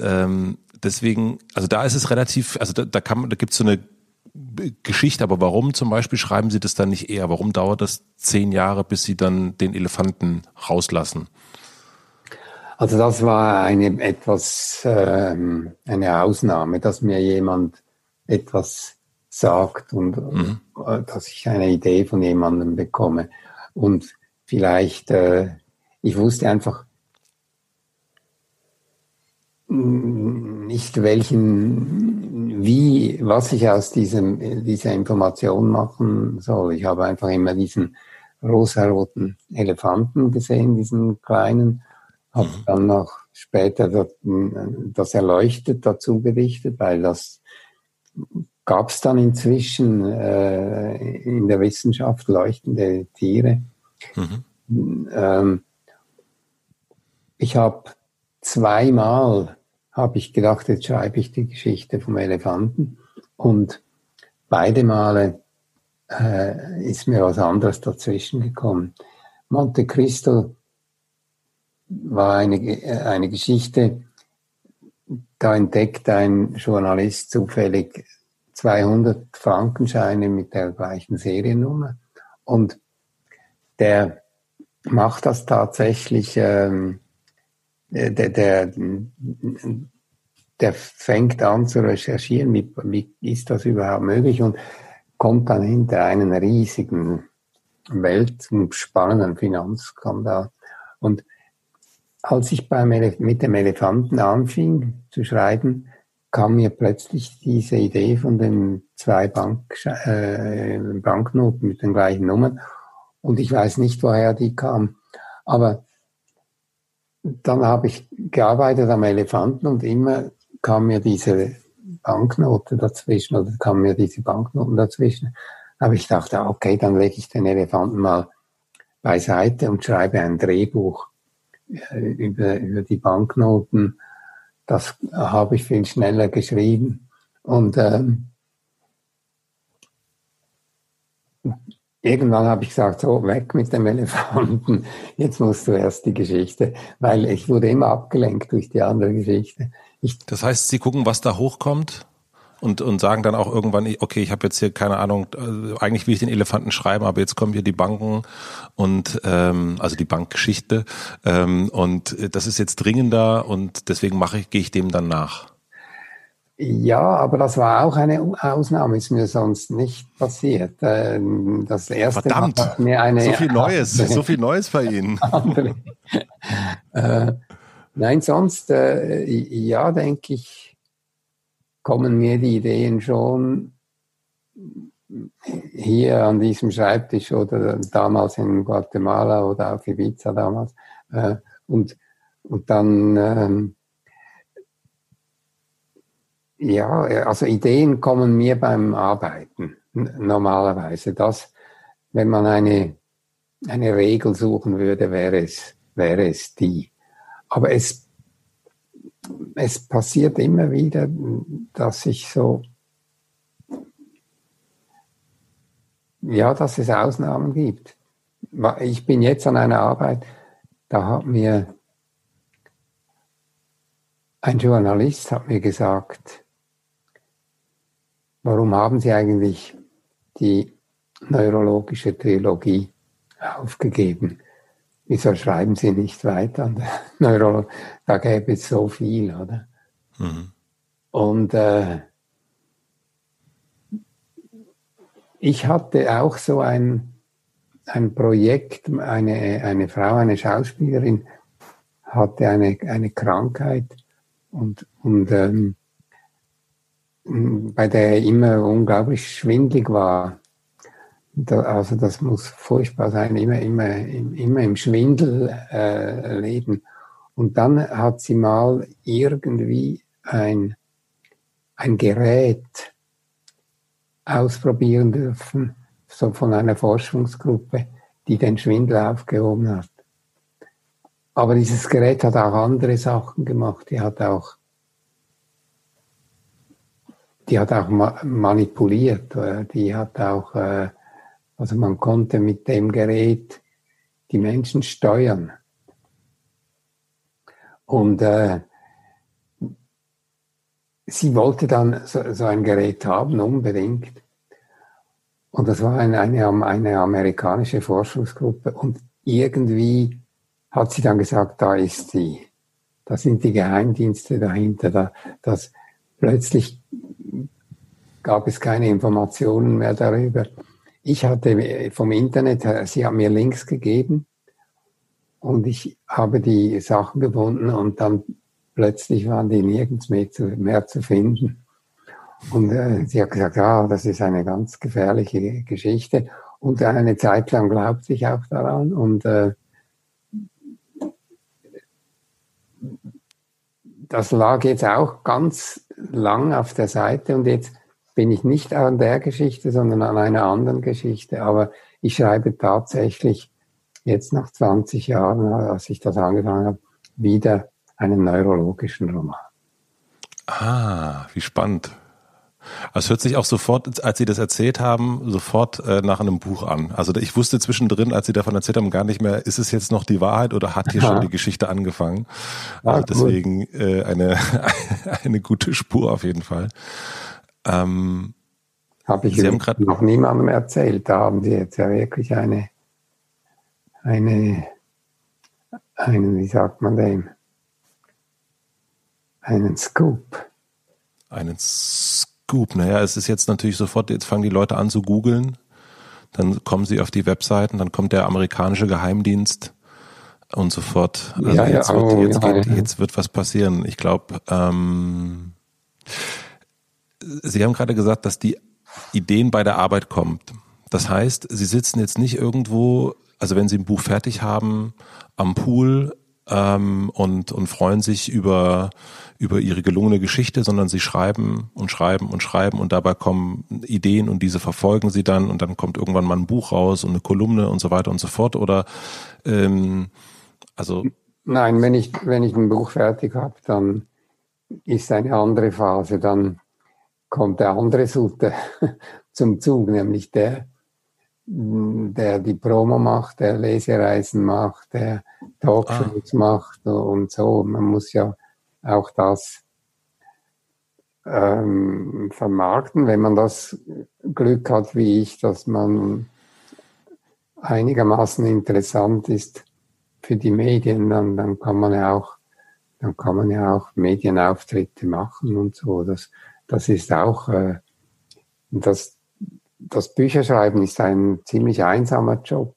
deswegen, also da ist es relativ, also da gibt es so eine Geschichte, aber warum zum Beispiel schreiben Sie das dann nicht eher? Warum dauert das 10 Jahre, bis Sie dann den Elefanten rauslassen? Also das war eine Ausnahme, dass mir jemand etwas sagt und dass ich eine Idee von jemandem bekomme. Und vielleicht, ich wusste einfach nicht, was ich aus dieser Information machen soll. Ich habe einfach immer diesen rosa-roten Elefanten gesehen, diesen kleinen, habe dann noch später das erleuchtet dazu gedichtet, weil das gab es dann inzwischen in der Wissenschaft, leuchtende Tiere. Ich habe zweimal gedacht, jetzt schreibe ich die Geschichte vom Elefanten, und beide Male ist mir was anderes dazwischen gekommen. Monte Cristo war eine Geschichte, da entdeckt ein Journalist zufällig 200 Frankenscheine mit der gleichen Seriennummer, und der macht das tatsächlich, der fängt an zu recherchieren, wie ist das überhaupt möglich, und kommt dann hinter einen riesigen weltumspannenden Finanzskandal. Und als ich mit dem Elefanten anfing zu schreiben, kam mir plötzlich diese Idee von den 2 Banknoten mit den gleichen Nummern, und ich weiß nicht, woher die kam. Aber dann habe ich gearbeitet am Elefanten, und immer kam mir diese Banknote dazwischen, oder kamen mir diese Banknoten dazwischen. Aber ich dachte, okay, dann lege ich den Elefanten mal beiseite und schreibe ein Drehbuch über die Banknoten. Das habe ich viel schneller geschrieben. Und irgendwann habe ich gesagt, so, weg mit dem Elefanten, jetzt musst du erst die Geschichte, weil ich wurde immer abgelenkt durch die andere Geschichte. Das heißt, Sie gucken, was da hochkommt? Und sagen dann auch irgendwann, okay, ich habe jetzt hier keine Ahnung, eigentlich will ich den Elefanten schreiben, aber jetzt kommen hier die Banken und also die Bankgeschichte und das ist jetzt dringender, und deswegen gehe ich dem dann nach. Ja, aber das war auch eine Ausnahme, ist mir sonst nicht passiert. Das erste Verdammt, Mal hat mir eine so viel Neues bei Ihnen. Nein, sonst ja, denke ich, kommen mir die Ideen schon hier an diesem Schreibtisch oder damals in Guatemala oder auf Ibiza damals. Und dann, ja, also Ideen kommen mir beim Arbeiten normalerweise. Das, wenn man eine Regel suchen würde, wäre es die. Aber es passiert immer wieder, dass ich so, ja, dass es Ausnahmen gibt. Ich bin jetzt an einer Arbeit, da ein Journalist hat mir gesagt, warum haben Sie eigentlich die neurologische Trilogie aufgegeben? Wieso schreiben Sie nicht weiter? Da gäbe es so viel, oder? Und ich hatte auch so ein Projekt, eine Frau, eine Schauspielerin, hatte eine Krankheit und bei der er immer unglaublich schwindlig war. Also das muss furchtbar sein, immer im Schwindel leben. Und dann hat sie mal irgendwie ein Gerät ausprobieren dürfen, so von einer Forschungsgruppe, die den Schwindel aufgehoben hat. Aber dieses Gerät hat auch andere Sachen gemacht. Die hat auch manipuliert. Die hat auch, also man konnte mit dem Gerät die Menschen steuern. Und sie wollte dann so ein Gerät haben, unbedingt. Und das war eine amerikanische Forschungsgruppe. Und irgendwie hat sie dann gesagt, da ist sie. Da sind die Geheimdienste dahinter. Das plötzlich gab es keine Informationen mehr darüber. Ich hatte vom Internet, sie hat mir Links gegeben und ich habe die Sachen gefunden und dann plötzlich waren die nirgends mehr zu finden. Und sie hat gesagt, das ist eine ganz gefährliche Geschichte. Und eine Zeit lang glaubte ich auch daran. Und das lag jetzt auch ganz lang auf der Seite. Und jetzt bin ich nicht an der Geschichte, sondern an einer anderen Geschichte. Aber ich schreibe tatsächlich jetzt nach 20 Jahren, als ich das angefangen habe, wieder einen neurologischen Roman. Ah, wie spannend. Es hört sich auch sofort, als Sie das erzählt haben, sofort nach einem Buch an. Also ich wusste zwischendrin, als Sie davon erzählt haben, gar nicht mehr, ist es jetzt noch die Wahrheit oder hat hier schon die Geschichte angefangen? Also deswegen eine gute Spur auf jeden Fall. Habe ich noch niemandem erzählt. Da haben Sie jetzt ja wirklich einen, wie sagt man dem? Einen Scoop. Einen Scoop. Naja, es ist jetzt natürlich sofort, jetzt fangen die Leute an zu googeln, dann kommen sie auf die Webseiten, dann kommt der amerikanische Geheimdienst und sofort. Also ja, jetzt wird was passieren. Ich glaube, Sie haben gerade gesagt, dass die Ideen bei der Arbeit kommen. Das heißt, Sie sitzen jetzt nicht irgendwo, also wenn Sie ein Buch fertig haben, am Pool, und freuen sich über ihre gelungene Geschichte, sondern sie schreiben und schreiben und schreiben und dabei kommen Ideen und diese verfolgen sie dann und dann kommt irgendwann mal ein Buch raus und eine Kolumne und so weiter und so fort oder also nein, wenn ich ein Buch fertig habe, dann ist eine andere Phase, dann kommt der andere Suter zum Zug, nämlich der die Promo macht, der Lesereisen macht, der Talkshows macht und so. Man muss ja auch das vermarkten, wenn man das Glück hat, wie ich, dass man einigermaßen interessant ist für die Medien, dann kann man ja auch Medienauftritte machen und so. Das ist auch das Bücherschreiben ist ein ziemlich einsamer Job.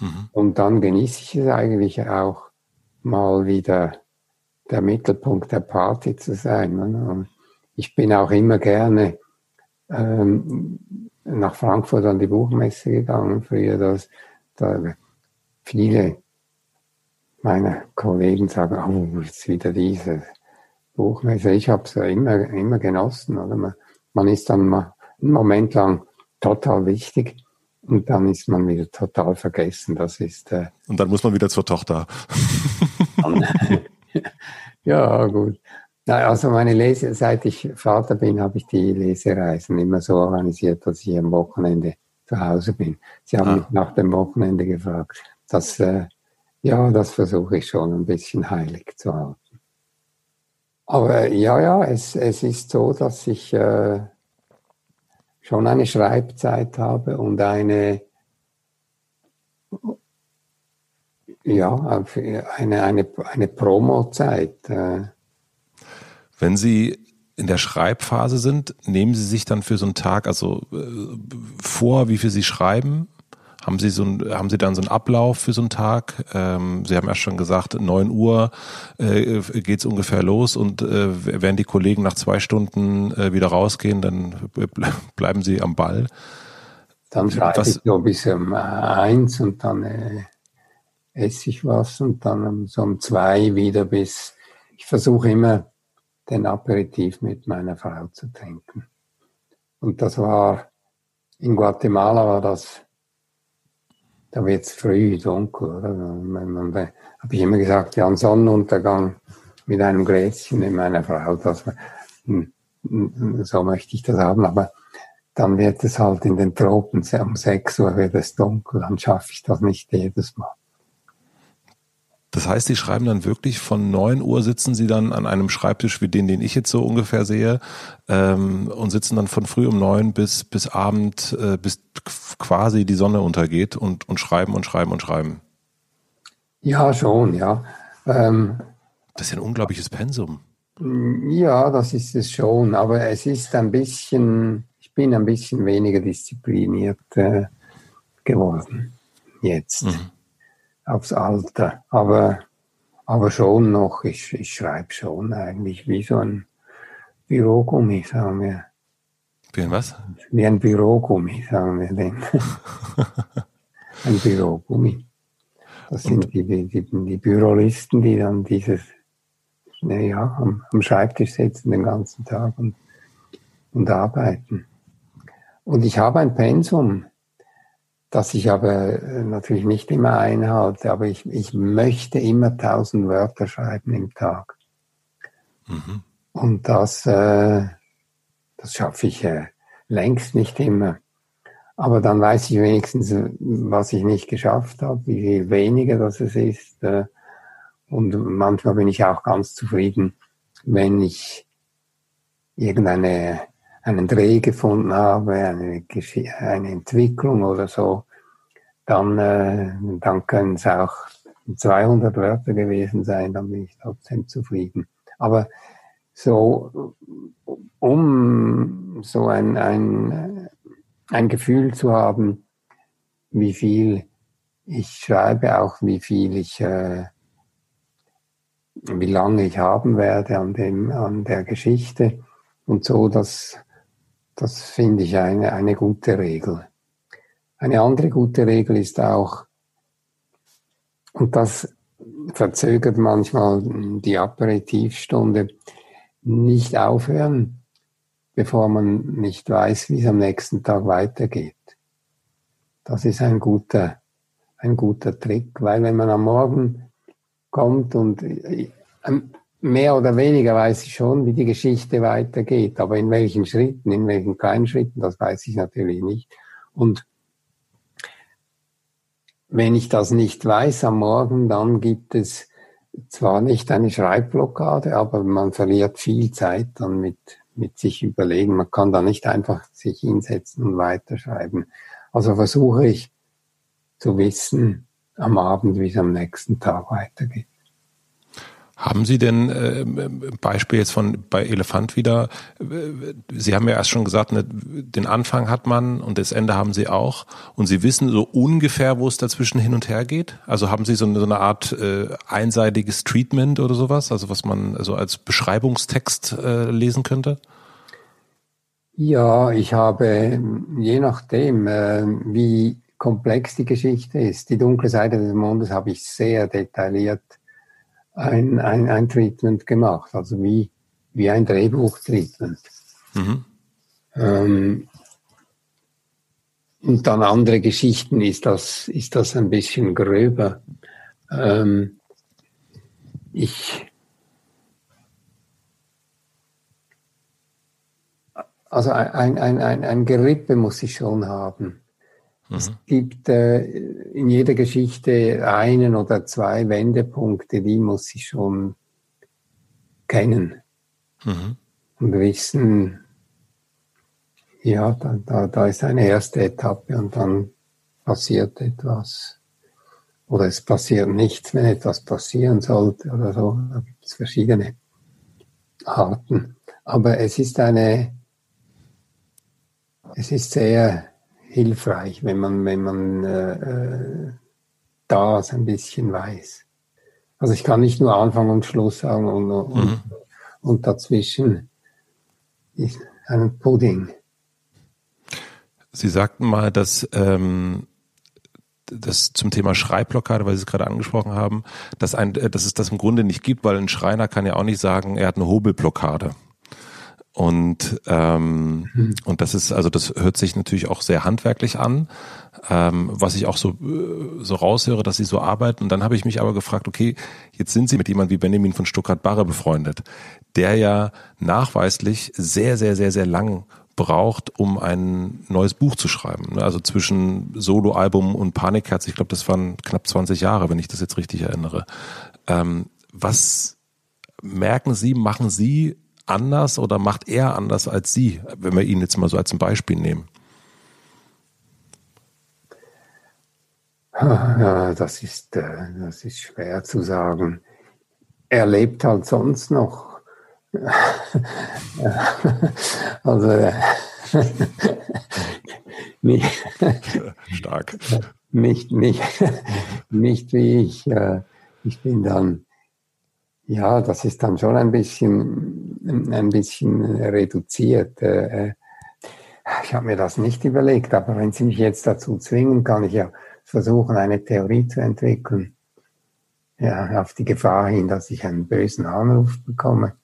Mhm. Und dann genieße ich es eigentlich auch, mal wieder der Mittelpunkt der Party zu sein. Und ich bin auch immer gerne nach Frankfurt an die Buchmesse gegangen. Früher, da viele meiner Kollegen sagen, jetzt wieder diese Buchmesse. Ich habe es ja immer genossen. Oder? Man ist dann mal einen Moment lang total wichtig und dann ist man wieder total vergessen. Das ist und dann muss man wieder zur Tochter. Ja, gut. Also seit ich Vater bin, habe ich die Lesereisen immer so organisiert, dass ich am Wochenende zu Hause bin. Sie haben mich nach dem Wochenende gefragt. Das versuche ich schon ein bisschen heilig zu halten. Aber es ist so, dass ich schon eine Schreibzeit habe und eine Promozeit. Wenn Sie in der Schreibphase sind, nehmen Sie sich dann für so einen Tag also vor, wie viel Sie schreiben? Haben Sie dann so einen Ablauf für so einen Tag? Sie haben ja schon gesagt, 9 Uhr geht's ungefähr los und wenn die Kollegen nach 2 Stunden wieder rausgehen, dann bleiben Sie am Ball. Dann schreibe ich so bis um 1 und dann esse ich was und dann so um 2 wieder bis... Ich versuche immer, den Aperitif mit meiner Frau zu trinken. Und das war... In Guatemala war das... Da wird es früh dunkel, oder? Habe ich immer gesagt, ja, ein Sonnenuntergang mit einem Gläschen in meiner Frau. Das, so möchte ich das haben, aber... Dann wird es halt in den Tropen, um 6 Uhr wird es dunkel, dann schaffe ich das nicht jedes Mal. Das heißt, Sie schreiben dann wirklich von 9 Uhr sitzen Sie dann an einem Schreibtisch wie den ich jetzt so ungefähr sehe, und sitzen dann von früh um 9 bis Abend, bis quasi die Sonne untergeht und schreiben und schreiben und schreiben. Ja, schon, ja. Das ist ja ein unglaubliches Pensum. Ja, das ist es schon, aber es ist ein bisschen... Ich bin ein bisschen weniger diszipliniert geworden jetzt aufs Alter, aber schon noch, ich schreibe schon eigentlich wie so ein Bürogummi, sagen wir. Wie ein was? Wie ein Bürogummi, sagen wir denn. Ein Bürogummi. Das sind die Bürolisten, die dann dieses, naja, am Schreibtisch sitzen den ganzen Tag und arbeiten. Und ich habe ein Pensum, das ich aber natürlich nicht immer einhalte, aber ich möchte immer 1000 Wörter schreiben im Tag. Mhm. Und das schaffe ich längst nicht immer. Aber dann weiß ich wenigstens, was ich nicht geschafft habe, wie viel weniger das es ist. Und manchmal bin ich auch ganz zufrieden, wenn ich einen Dreh gefunden habe, eine Entwicklung oder so, dann können es auch 200 Wörter gewesen sein, dann bin ich trotzdem zufrieden. Aber so, um so ein Gefühl zu haben, wie viel ich schreibe, auch wie viel wie lange ich haben werde an der Geschichte und so, das finde ich eine gute Regel. Eine andere gute Regel ist auch, und das verzögert manchmal die Aperitivstunde, nicht aufhören, bevor man nicht weiß, wie es am nächsten Tag weitergeht. Das ist ein guter Trick, weil wenn man am Morgen kommt und mehr oder weniger weiß ich schon, wie die Geschichte weitergeht, aber in welchen Schritten, in welchen kleinen Schritten, das weiß ich natürlich nicht. Und wenn ich das nicht weiß am Morgen, dann gibt es zwar nicht eine Schreibblockade, aber man verliert viel Zeit dann mit sich überlegen. Man kann da nicht einfach sich hinsetzen und weiterschreiben. Also versuche ich zu wissen am Abend, wie es am nächsten Tag weitergeht. Haben Sie denn, Beispiel jetzt bei Elefant wieder, Sie haben ja erst schon gesagt, ne, den Anfang hat man und das Ende haben Sie auch und Sie wissen so ungefähr, wo es dazwischen hin und her geht? Also haben Sie so eine Art einseitiges Treatment oder sowas, also was man so als Beschreibungstext lesen könnte? Ja, ich habe, je nachdem, wie komplex die Geschichte ist, die dunkle Seite des Mondes habe ich sehr detailliert ein Treatment gemacht, also wie ein Drehbuch-Treatment. Mhm. Und dann andere Geschichten ist das ein bisschen gröber. Ein Gerippe muss ich schon haben. Es gibt in jeder Geschichte einen oder zwei Wendepunkte, die muss ich schon kennen und wissen, ja, da ist eine erste Etappe und dann passiert etwas oder es passiert nichts, wenn etwas passieren sollte oder so. Da gibt es verschiedene Arten. Aber es ist sehr hilfreich, wenn man da ein bisschen weiß. Also ich kann nicht nur Anfang und Schluss sagen und dazwischen ist ein Pudding. Sie sagten mal, dass das zum Thema Schreibblockade, weil Sie es gerade angesprochen haben, dass es das im Grunde nicht gibt, weil ein Schreiner kann ja auch nicht sagen, er hat eine Hobelblockade. Und das ist, also das hört sich natürlich auch sehr handwerklich an, was ich auch so raushöre, dass Sie so arbeiten. Und dann habe ich mich aber gefragt, okay, jetzt sind Sie mit jemandem wie Benjamin von Stuckrad-Barre befreundet, der ja nachweislich sehr, sehr, sehr, sehr lang braucht, um ein neues Buch zu schreiben. Also zwischen Soloalbum und Panikherz, ich glaube, das waren knapp 20 Jahre, wenn ich das jetzt richtig erinnere. Was machen Sie anders oder macht er anders als Sie, wenn wir ihn jetzt mal so als ein Beispiel nehmen? Ja, das ist schwer zu sagen. Er lebt halt sonst noch. Also stark. Nicht wie ich. Ich bin dann. Ja, das ist dann schon ein bisschen reduziert. Ich habe mir das nicht überlegt, aber wenn Sie mich jetzt dazu zwingen, kann ich ja versuchen, eine Theorie zu entwickeln. Ja, auf die Gefahr hin, dass ich einen bösen Anruf bekomme.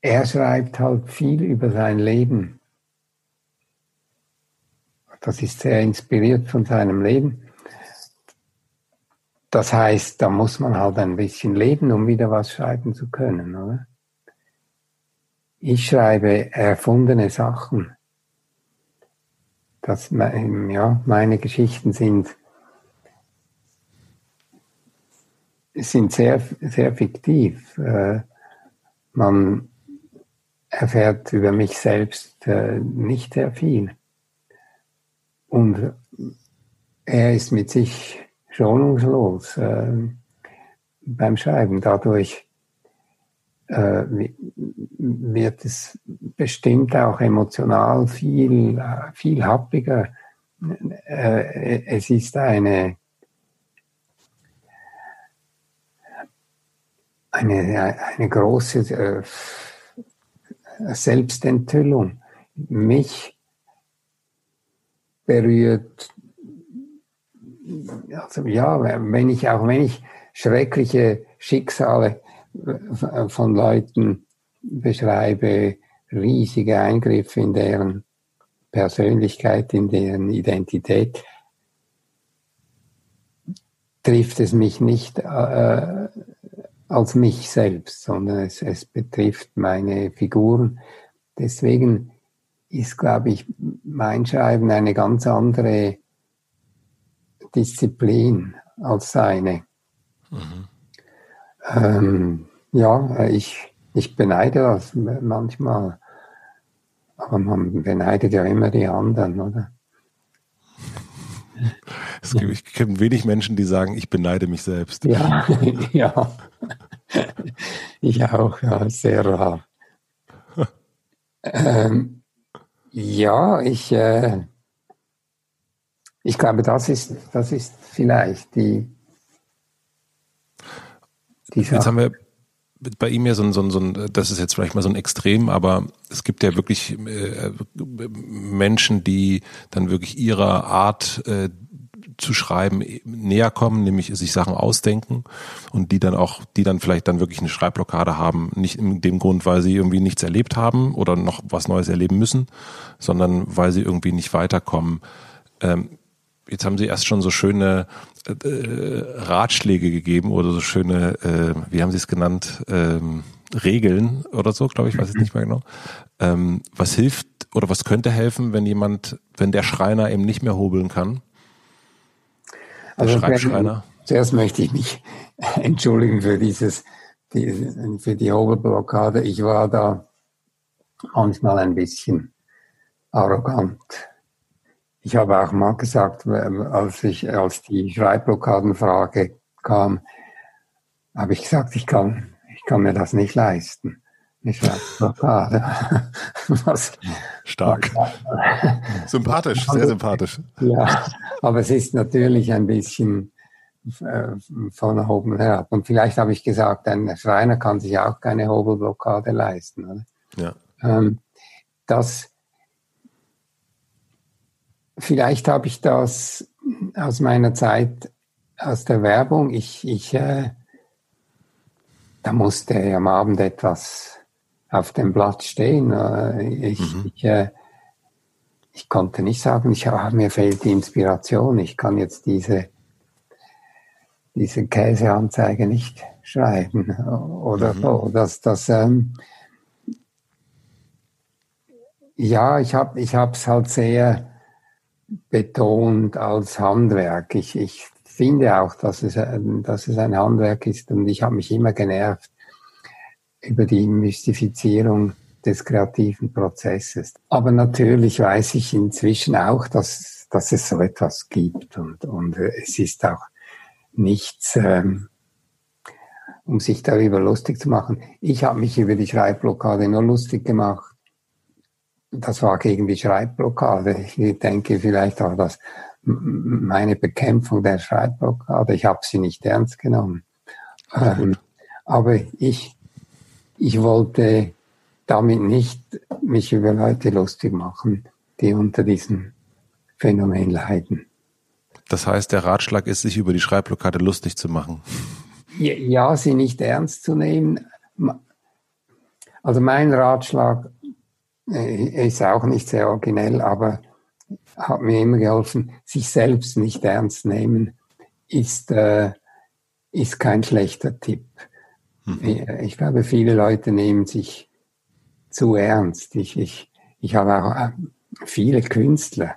Er schreibt halt viel über sein Leben. Das ist sehr inspiriert von seinem Leben. Das heißt, da muss man halt ein bisschen leben, um wieder was schreiben zu können, oder? Ich schreibe erfundene Sachen. Meine Geschichten sind sehr, sehr fiktiv. Man erfährt über mich selbst nicht sehr viel. Und er ist mit sich schonungslos beim Schreiben. Dadurch wird es bestimmt auch emotional viel happiger. Es ist eine große Selbstenthüllung. Mich berührt. Also ja, wenn ich schreckliche Schicksale von Leuten beschreibe, riesige Eingriffe in deren Persönlichkeit, in deren Identität, trifft es mich nicht als mich selbst, sondern es betrifft meine Figuren. Deswegen ist, glaube ich, mein Schreiben eine ganz andere Disziplin als seine. Mhm. Ich beneide das manchmal. Aber man beneidet ja immer die anderen, oder? Ich kenne wenig Menschen, die sagen, ich beneide mich selbst. Ja, ja. Ich auch, ja, sehr rar. Ich glaube, das ist vielleicht die Sache. Jetzt haben wir bei ihm ja so ein, das ist jetzt vielleicht mal so ein Extrem, aber es gibt ja wirklich Menschen, die dann wirklich ihrer Art zu schreiben näher kommen, nämlich sich Sachen ausdenken und die dann vielleicht dann wirklich eine Schreibblockade haben, nicht in dem Grund, weil sie irgendwie nichts erlebt haben oder noch was Neues erleben müssen, sondern weil sie irgendwie nicht weiterkommen. Jetzt haben Sie erst schon so schöne Ratschläge gegeben oder so schöne, wie haben Sie es genannt, Regeln oder so, glaube ich, weiß ich nicht mehr genau. Was hilft oder was könnte helfen, wenn der Schreiner eben nicht mehr hobeln kann? Schreibschreiner. Zuerst möchte ich mich entschuldigen für die Hobelblockade. Ich war da manchmal ein bisschen arrogant. Ich habe auch mal gesagt, als die Schreibblockadenfrage kam, habe ich gesagt, ich kann mir das nicht leisten. Eine Schreibblockade. Stark. Sympathisch, sehr sympathisch. Ja, aber es ist natürlich ein bisschen von oben herab. Und vielleicht habe ich gesagt, ein Schreiner kann sich auch keine Hobelblockade leisten. Oder? Ja. dass vielleicht habe ich das aus meiner Zeit aus der Werbung, da musste am Abend etwas auf dem Blatt stehen. Ich konnte nicht sagen, mir fehlt die Inspiration, ich kann jetzt diese Käseanzeige nicht schreiben oder so. Ich habe es halt sehr betont als Handwerk. Ich finde auch, dass es ein Handwerk ist, und ich habe mich immer genervt über die Mystifizierung des kreativen Prozesses. Aber natürlich weiß ich inzwischen auch, dass es so etwas gibt, und es ist auch nichts, um sich darüber lustig zu machen. Ich habe mich über die Schreibblockade nur lustig gemacht. Das war gegen die Schreibblockade. Ich denke, vielleicht auch das meine Bekämpfung der Schreibblockade. Ich habe sie nicht ernst genommen. Aber ich wollte damit nicht mich über Leute lustig machen, die unter diesem Phänomen leiden. Das heißt, der Ratschlag ist, sich über die Schreibblockade lustig zu machen. Ja, sie nicht ernst zu nehmen. Also mein Ratschlag ist auch nicht sehr originell, aber hat mir immer geholfen. Sich selbst nicht ernst nehmen ist kein schlechter Tipp. Ich glaube, viele Leute nehmen sich zu ernst. Ich habe auch viele Künstler,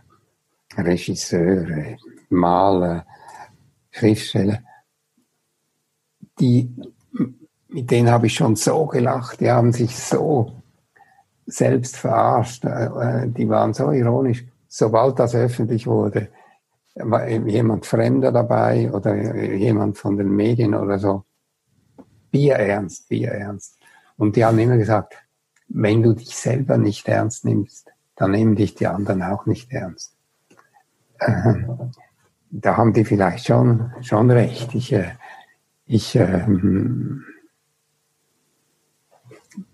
Regisseure, Maler, Schriftsteller, mit denen habe ich schon so gelacht, die haben sich so selbst verarscht, die waren so ironisch. Sobald das öffentlich wurde, war jemand Fremder dabei oder jemand von den Medien oder so. Bierernst, bierernst. Und die haben immer gesagt, wenn du dich selber nicht ernst nimmst, dann nehmen dich die anderen auch nicht ernst. Da haben die vielleicht schon recht. Ich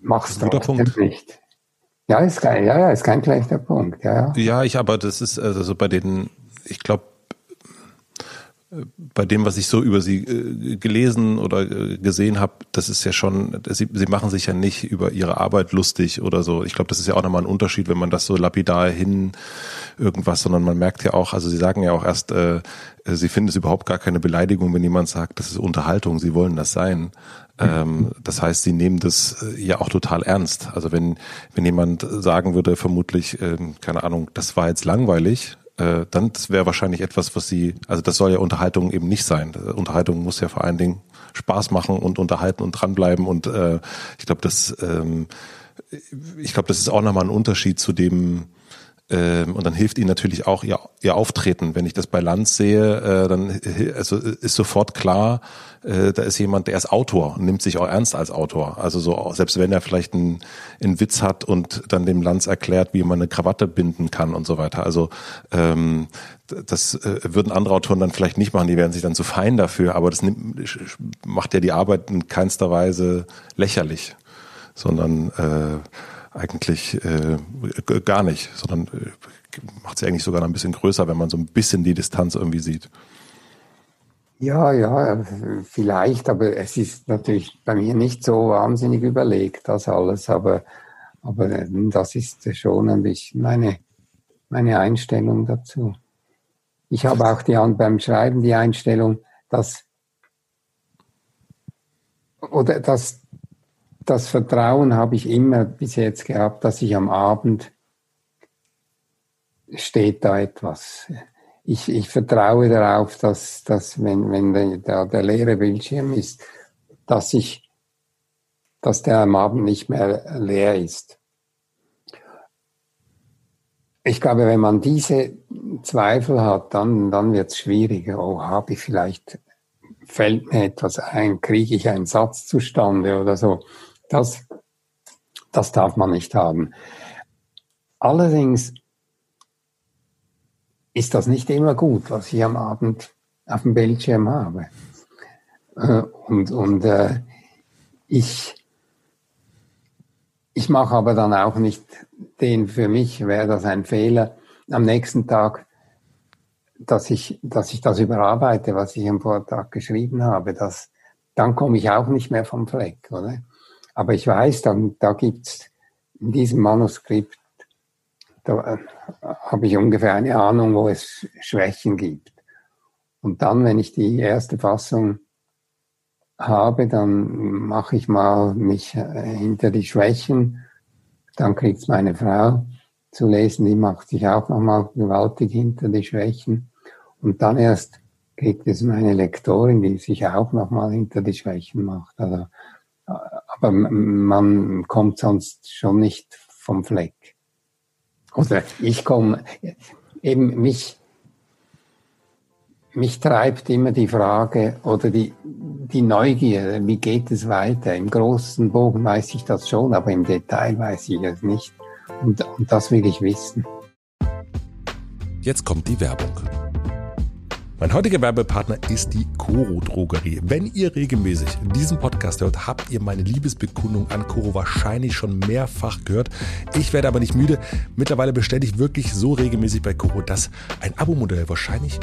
mach's trotzdem nicht. Ja, ist kein schlechter Punkt. Ja, ja, aber das ist also bei den, ich glaube, bei dem, was ich so über sie gelesen oder gesehen habe, das ist ja schon, sie machen sich ja nicht über ihre Arbeit lustig oder so. Ich glaube, das ist ja auch nochmal ein Unterschied, wenn man das so lapidar hin irgendwas, sondern man merkt ja auch, also sie sagen ja auch erst, sie finden es überhaupt gar keine Beleidigung, wenn jemand sagt, das ist Unterhaltung, sie wollen das sein. Das heißt, sie nehmen das ja auch total ernst. Also wenn jemand sagen würde, vermutlich, keine Ahnung, das war jetzt langweilig, dann wäre wahrscheinlich etwas, was sie, also das soll ja Unterhaltung eben nicht sein. Unterhaltung muss ja vor allen Dingen Spaß machen und unterhalten und dranbleiben, und ich glaube, das ist auch nochmal ein Unterschied zu dem, und dann hilft ihnen natürlich auch ihr Auftreten. Wenn ich das bei Lanz sehe, dann ist sofort klar, da ist jemand, der ist Autor und nimmt sich auch ernst als Autor. Also so, selbst wenn er vielleicht einen Witz hat und dann dem Lanz erklärt, wie man eine Krawatte binden kann und so weiter. Also das würden andere Autoren dann vielleicht nicht machen, die wären sich dann zu fein dafür, aber das macht ja die Arbeit in keinster Weise lächerlich, sondern eigentlich gar nicht, sondern macht sie eigentlich sogar noch ein bisschen größer, wenn man so ein bisschen die Distanz irgendwie sieht. Ja, vielleicht, aber es ist natürlich bei mir nicht so wahnsinnig überlegt, das alles, aber das ist schon ein bisschen meine Einstellung dazu. Ich habe auch beim Schreiben die Einstellung, das Vertrauen habe ich immer bis jetzt gehabt, dass ich am Abend steht da etwas. Ich vertraue darauf, dass wenn der leere Bildschirm ist, dass der am Abend nicht mehr leer ist. Ich glaube, wenn man diese Zweifel hat, dann wird es schwieriger. Fällt mir etwas ein, kriege ich einen Satz zustande oder so. Das darf man nicht haben. Allerdings ist das nicht immer gut, was ich am Abend auf dem Bildschirm habe. Und ich Ich mache aber dann auch nicht den, für mich wäre das ein Fehler, am nächsten Tag, dass ich das überarbeite, was ich am Vortag geschrieben habe. Das, dann komme ich auch nicht mehr vom Fleck, oder? Aber ich weiß, dann, da gibt's in diesem Manuskript, da habe ich ungefähr eine Ahnung, wo es Schwächen gibt. Und dann, wenn ich die erste Fassung habe, dann mache ich mal mich hinter die Schwächen. Dann kriegt's meine Frau zu lesen, die macht sich auch nochmal gewaltig hinter die Schwächen. Und dann erst kriegt es meine Lektorin, die sich auch nochmal hinter die Schwächen macht. Also, aber man kommt sonst schon nicht vom Fleck. Oder ich komme, eben mich treibt immer die Frage oder die Neugier, wie geht es weiter? Im großen Bogen weiß ich das schon, aber im Detail weiß ich es nicht. Und das will ich wissen. Jetzt kommt die Werbung. Mein heutiger Werbepartner ist die Koro Drogerie. Wenn ihr regelmäßig diesen Podcast hört, habt ihr meine Liebesbekundung an Koro wahrscheinlich schon mehrfach gehört. Ich werde aber nicht müde. Mittlerweile bestelle ich wirklich so regelmäßig bei Koro, dass ein Abo-Modell wahrscheinlich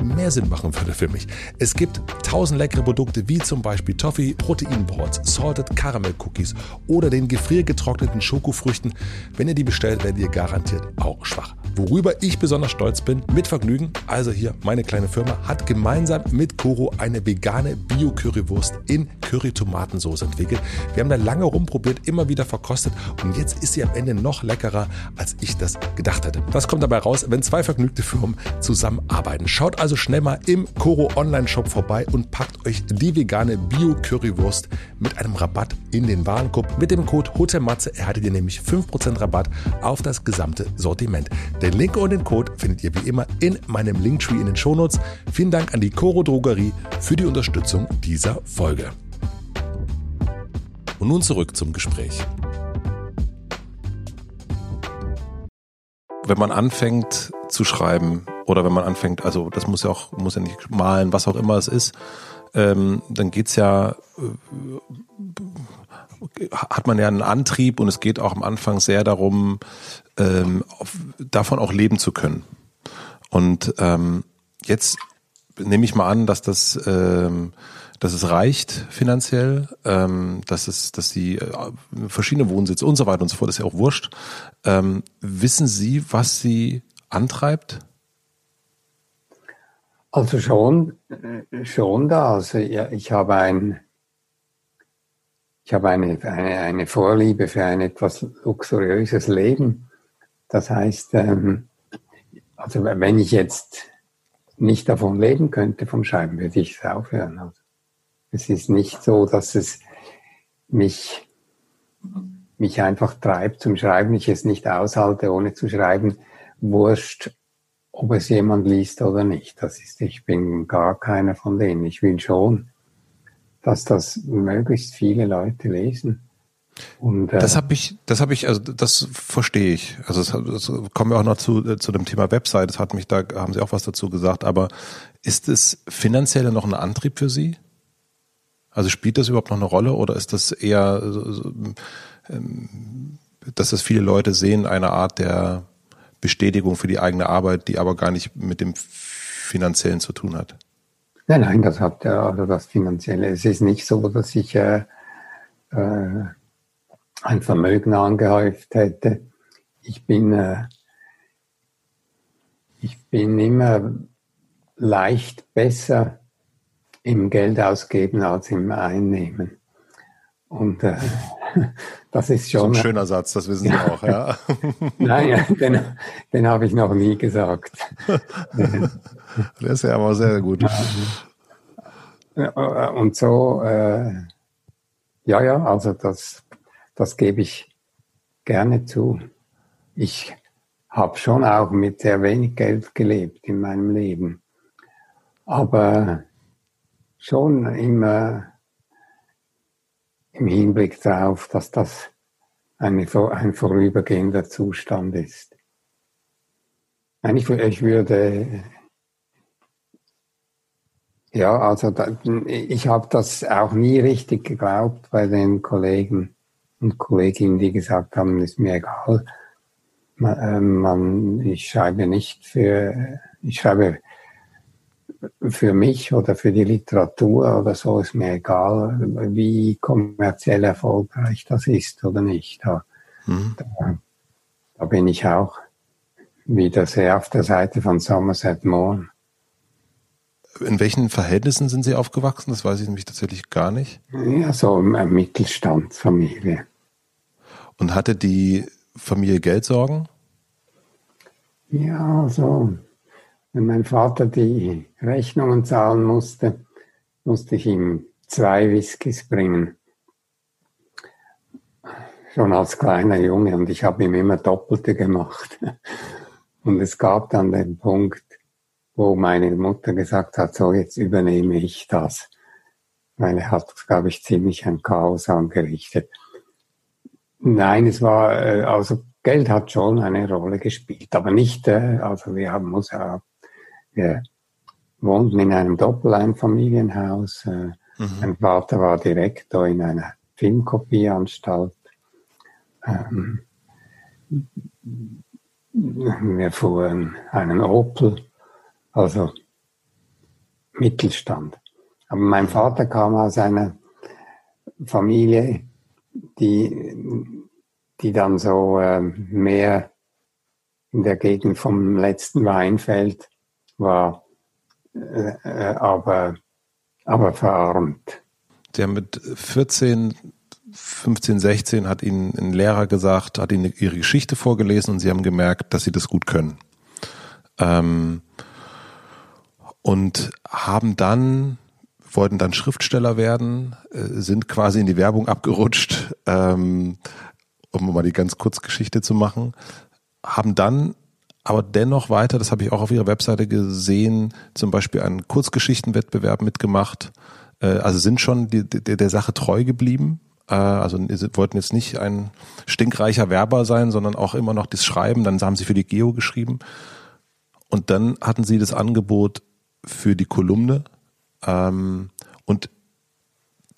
mehr Sinn machen würde für mich. Es gibt 1000 leckere Produkte wie zum Beispiel Toffee, Proteinboards, Salted Caramel Cookies oder den gefriergetrockneten Schokofrüchten. Wenn ihr die bestellt, werdet ihr garantiert auch schwach. Worüber ich besonders stolz bin, Mit Vergnügen, also hier meine kleine Firma, hat gemeinsam mit Koro eine vegane Bio-Currywurst in Curry-Tomatensoße entwickelt. Wir haben da lange rumprobiert, immer wieder verkostet und jetzt ist sie am Ende noch leckerer, als ich das gedacht hätte. Das kommt dabei raus, wenn zwei vergnügte Firmen zusammenarbeiten. Schaut also schnell mal im Koro Online-Shop vorbei und packt euch die vegane Bio-Currywurst mit einem Rabatt in den Warenkorb. Mit dem Code HOTELMATZE erhaltet ihr nämlich 5% Rabatt auf das gesamte Sortiment. Den Link und den Code findet ihr wie immer in meinem Linktree in den Shownotes. Vielen Dank an die Koro Drogerie für die Unterstützung dieser Folge. Und nun zurück zum Gespräch. Wenn man anfängt zu schreiben oder wenn man anfängt, also das muss ja nicht malen, was auch immer es ist, dann geht's ja, hat man ja einen Antrieb und es geht auch am Anfang sehr darum, davon auch leben zu können. Und jetzt nehme ich mal an, dass es reicht finanziell, dass sie verschiedene Wohnsitze und so weiter und so fort, ist ja auch wurscht. Wissen Sie, was Sie antreibt? Also schon da. Also ja, ich habe eine Vorliebe für ein etwas luxuriöses Leben. Das heißt, also wenn ich jetzt nicht davon leben könnte, vom Schreiben, würde ich es aufhören. Also es ist nicht so, dass es mich einfach treibt zum Schreiben, ich es nicht aushalte, ohne zu schreiben. Wurscht, ob es jemand liest oder nicht. Das ist, ich bin gar keiner von denen. Ich will schon, dass das möglichst viele Leute lesen. Und, also das verstehe ich. Also das kommen wir auch noch zu dem Thema Website. Das hat mich, da haben Sie auch was dazu gesagt. Aber ist es finanziell noch ein Antrieb für Sie? Also spielt das überhaupt noch eine Rolle oder ist das eher, dass das viele Leute sehen, eine Art der Bestätigung für die eigene Arbeit, die aber gar nicht mit dem Finanziellen zu tun hat? Nein, das hat ja also das Finanzielle. Es ist nicht so, dass ich ein Vermögen angehäuft hätte. Ich bin immer leicht besser im Geld ausgeben als im Einnehmen. Und das ist schon... Das ist ein schöner Satz, das wissen Sie auch, ja. Nein, den habe ich noch nie gesagt. Der ist ja aber sehr gut. Und so, also das gebe ich gerne zu. Ich habe schon auch mit sehr wenig Geld gelebt in meinem Leben. Aber schon immer im Hinblick darauf, dass das ein vorübergehender Zustand ist. Nein, ich würde, ja, also ich habe das auch nie richtig geglaubt bei den Kollegen, und Kolleginnen, die gesagt haben, ist mir egal, ich schreibe für mich oder für die Literatur oder so, ist mir egal, wie kommerziell erfolgreich das ist oder nicht. Da bin ich auch wieder sehr auf der Seite von Somerset Maugham. In welchen Verhältnissen sind Sie aufgewachsen? Das weiß ich nämlich tatsächlich gar nicht. Ja, so eine Mittelstandsfamilie. Und hatte die Familie Geldsorgen? Ja, also wenn mein Vater die Rechnungen zahlen musste, musste ich ihm 2 Whiskys bringen. Schon als kleiner Junge, und ich habe ihm immer Doppelte gemacht. Und es gab dann den Punkt, wo meine Mutter gesagt hat, so, jetzt übernehme ich das. Weil er hat, glaube ich, ziemlich ein Chaos angerichtet. Nein, es war, also Geld hat schon eine Rolle gespielt, aber nicht, also wir haben uns ja, wir wohnten in einem Doppeleinfamilienhaus. Mein Vater war Direktor in einer Filmkopieanstalt. Wir fuhren einen Opel. Also Mittelstand. Aber mein Vater kam aus einer Familie, die dann so mehr in der Gegend vom letzten Weinfeld war, aber verarmt. Der mit 14, 15, 16 hat Ihnen ein Lehrer gesagt, hat Ihnen Ihre Geschichte vorgelesen und Sie haben gemerkt, dass Sie das gut können. Und wollten dann Schriftsteller werden, sind quasi in die Werbung abgerutscht, um mal die ganz Kurzgeschichte zu machen, haben dann aber dennoch weiter, das habe ich auch auf Ihrer Webseite gesehen, zum Beispiel einen Kurzgeschichtenwettbewerb mitgemacht, also sind schon der Sache treu geblieben, also wollten jetzt nicht ein stinkreicher Werber sein, sondern auch immer noch das Schreiben, dann haben Sie für die Geo geschrieben und dann hatten Sie das Angebot für die Kolumne und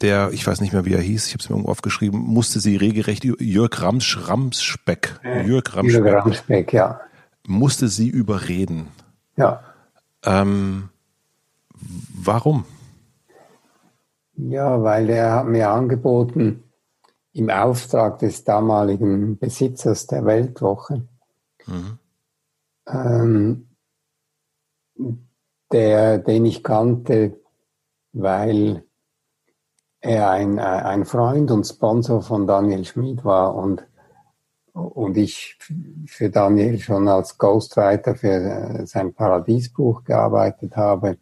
der, ich weiß nicht mehr, wie er hieß, ich habe es mir irgendwo aufgeschrieben, musste sie regelrecht, Jörg Ramschbeck, ja. Musste sie überreden. Ja. Warum? Ja, weil er hat mir angeboten, im Auftrag des damaligen Besitzers der Weltwoche, den ich kannte, weil er ein Freund und Sponsor von Daniel Schmid war und ich für Daniel schon als Ghostwriter für sein Paradiesbuch gearbeitet habe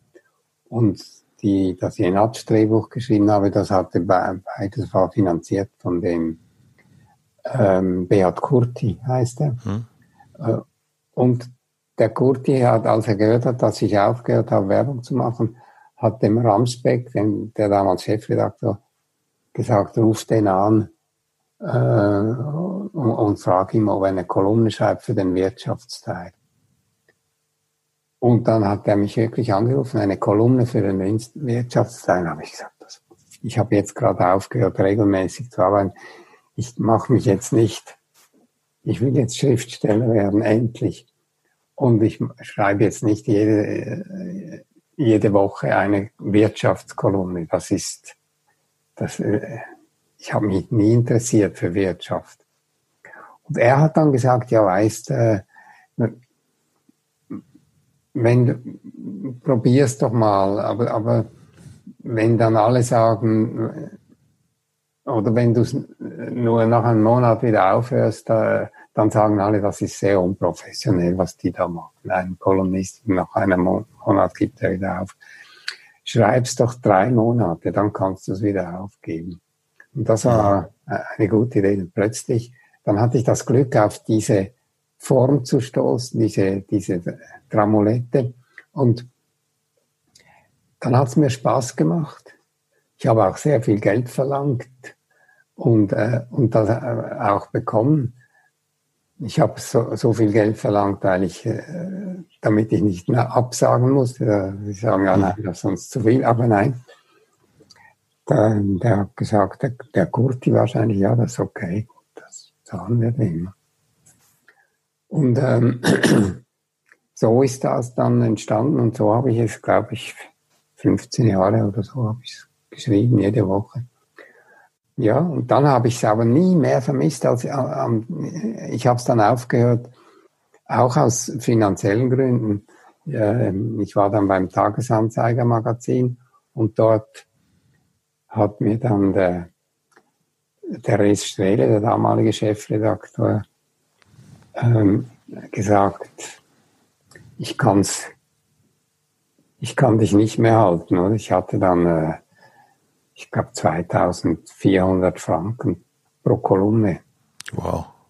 und das Jenatsch-Drehbuch geschrieben habe, das hatte beides war finanziert von dem Beat Kurti, heißt er. Und der Kurti hat, als er gehört hat, dass ich aufgehört habe, Werbung zu machen, hat dem Ramschbeck, der damals Chefredakteur, gesagt, ruf den an und frag ihn, ob er eine Kolumne schreibt für den Wirtschaftsteil. Und dann hat er mich wirklich angerufen, eine Kolumne für den Wirtschaftsteil. Habe ich gesagt, ich habe jetzt gerade aufgehört, regelmäßig zu arbeiten. Ich mache mich jetzt nicht. Ich will jetzt Schriftsteller werden, endlich. Und ich schreibe jetzt nicht jede Woche eine Wirtschaftskolumne. Ich habe mich nie interessiert für Wirtschaft. Und er hat dann gesagt, ja, weißt, wenn du, probier's doch mal, aber wenn dann alle sagen, oder wenn du nur nach einem Monat wieder aufhörst, dann sagen alle, das ist sehr unprofessionell, was die da machen. Ein Kolumnist, nach einem Monat gibt er wieder auf. Schreib's doch 3 Monate, dann kannst du es wieder aufgeben. Und das war eine gute Idee. Und plötzlich, dann hatte ich das Glück, auf diese Form zu stoßen, diese Tramolette. Und dann hat's mir Spaß gemacht. Ich habe auch sehr viel Geld verlangt und das auch bekommen. Ich habe so viel Geld verlangt, weil ich, damit ich nicht mehr absagen musste. Sie sagen, ja, nein, das ist uns zu viel, aber nein. Der hat gesagt, der Kurti wahrscheinlich, ja, das ist okay, das zahlen wir dem. Und so ist das dann entstanden und so habe ich es, glaube ich, 15 Jahre oder so habe ich es geschrieben, jede Woche. Ja, und dann habe ich es aber nie mehr vermisst, als ich habe es dann aufgehört, auch aus finanziellen Gründen. Ich war dann beim Tagesanzeiger-Magazin und dort hat mir dann der Therese Strehle, der damalige Chefredakteur, gesagt, ich kann dich nicht mehr halten. Oder? Ich hatte dann, ich glaube, 2400 Franken pro Kolumne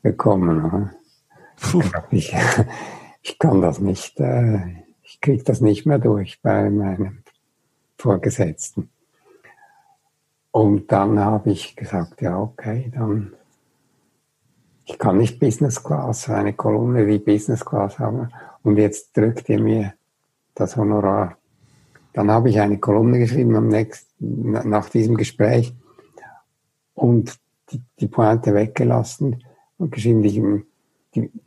bekommen. Oder? Ich kann das nicht, ich kriege das nicht mehr durch bei meinem Vorgesetzten. Und dann habe ich gesagt, ja, okay, dann, ich kann nicht Business Class, eine Kolumne wie Business Class haben. Und jetzt drückt ihr mir das Honorar. Dann habe ich eine Kolumne geschrieben am nächsten, nach diesem Gespräch und die Pointe weggelassen und geschrieben,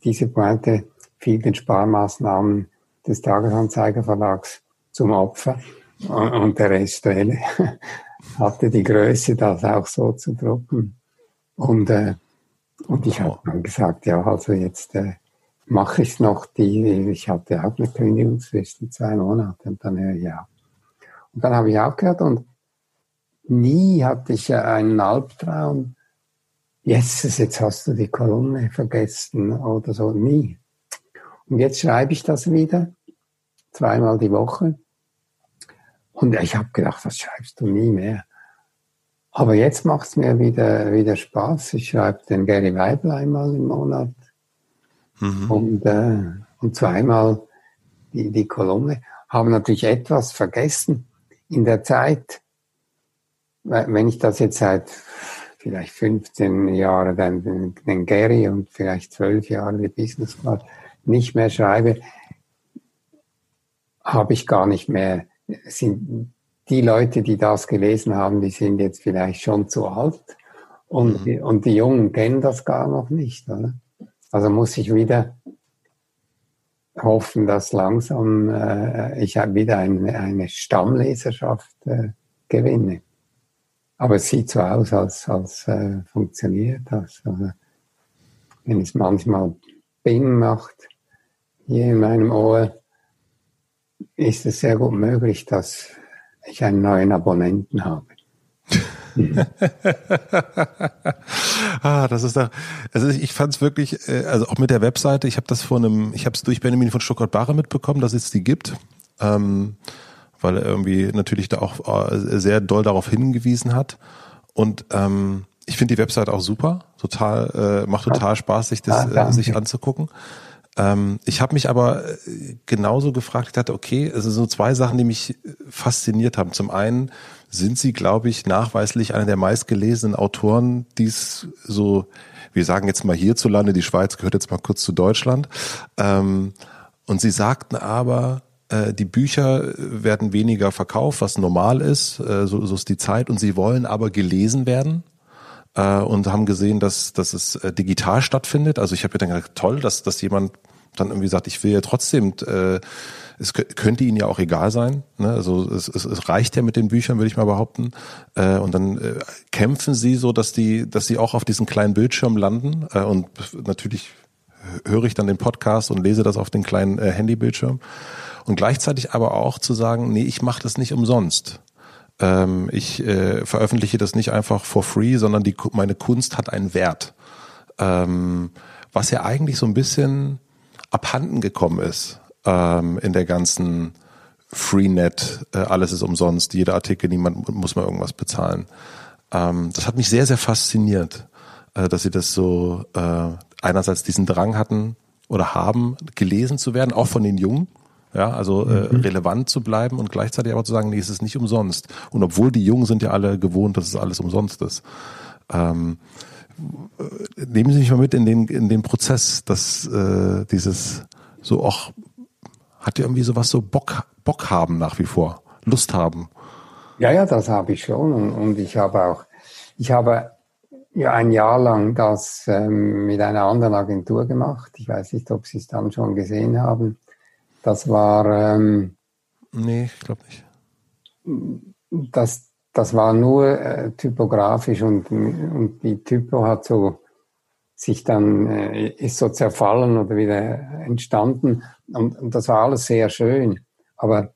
diese Pointe fiel den Sparmaßnahmen des Tagesanzeigerverlags zum Opfer und der Reststelle hatte die Größe, das auch so zu drucken. Und ich habe dann gesagt, ja, also jetzt mache ich es noch. Ich hatte auch eine Kündigungsfrist in 2 Monate und dann höre ich auf. Und dann habe ich aufgehört und nie hatte ich einen Albtraum, jetzt hast du die Kolumne vergessen oder so, nie. Und jetzt schreibe ich das wieder, 2-mal die Woche. Und ich habe gedacht, das schreibst du nie mehr. Aber jetzt macht es mir wieder Spaß. Ich schreibe den Gary Weibel einmal im Monat und 2-mal die Kolumne. Habe natürlich etwas vergessen in der Zeit, wenn ich das jetzt seit vielleicht 15 Jahren den Gary und vielleicht 12 Jahre die Business Class nicht mehr schreibe, habe ich gar nicht mehr, sind die Leute, die das gelesen haben, die sind jetzt vielleicht schon zu alt und die Jungen kennen das gar noch nicht, oder? Also muss ich wieder hoffen, dass langsam ich wieder eine Stammleserschaft gewinne. Aber es sieht so aus, als funktioniert das. Also, wenn es manchmal Bing macht, hier in meinem Ohr, ist es sehr gut möglich, dass ich einen neuen Abonnenten habe. Das ist da. Also ich fand es wirklich, also auch mit der Webseite, ich habe es durch Benjamin von Stuckrad-Barre mitbekommen, dass es die gibt. Weil er irgendwie natürlich da auch sehr doll darauf hingewiesen hat. Und ich finde die Website auch super, total macht total Spaß, sich das sich anzugucken. Ich habe mich aber genauso gefragt, ich dachte, okay, also so 2 Sachen, die mich fasziniert haben. Zum einen sind Sie, glaube ich, nachweislich einer der meistgelesenen Autoren, die es so, wir sagen jetzt mal hierzulande, die Schweiz gehört jetzt mal kurz zu Deutschland. Und Sie sagten aber, die Bücher werden weniger verkauft, was normal ist, so ist die Zeit, und sie wollen aber gelesen werden und haben gesehen, dass es digital stattfindet. Also ich habe mir dann gedacht, toll, dass jemand dann irgendwie sagt, ich will ja trotzdem, es könnte Ihnen ja auch egal sein, ne? Also es reicht ja mit den Büchern, würde ich mal behaupten. Und dann kämpfen Sie so, dass sie auch auf diesen kleinen Bildschirm landen und natürlich höre ich dann den Podcast und lese das auf den kleinen Handybildschirm. Und gleichzeitig aber auch zu sagen, nee, ich mache das nicht umsonst. Ich veröffentliche das nicht einfach for free, sondern meine Kunst hat einen Wert. Was ja eigentlich so ein bisschen abhanden gekommen ist in der ganzen Freenet. Alles ist umsonst, jeder Artikel, niemand muss mal irgendwas bezahlen. Das hat mich sehr, sehr fasziniert, dass Sie das so einerseits diesen Drang hatten oder haben, gelesen zu werden, auch von den Jungen. Ja, also relevant zu bleiben und gleichzeitig aber zu sagen, nee, es ist nicht umsonst. Und obwohl die Jungen sind ja alle gewohnt, dass es alles umsonst ist. Nehmen Sie mich mal mit in den Prozess, dass dieses so auch, hat ja irgendwie sowas so Bock haben nach wie vor, Lust haben. Ja, das habe ich schon. Und ich habe ja ein Jahr lang das mit einer anderen Agentur gemacht. Ich weiß nicht, ob Sie es dann schon gesehen haben. Das war... nee, ich glaube nicht. Das war nur typografisch und die Typo hat so sich dann, ist so zerfallen oder wieder entstanden und das war alles sehr schön. Aber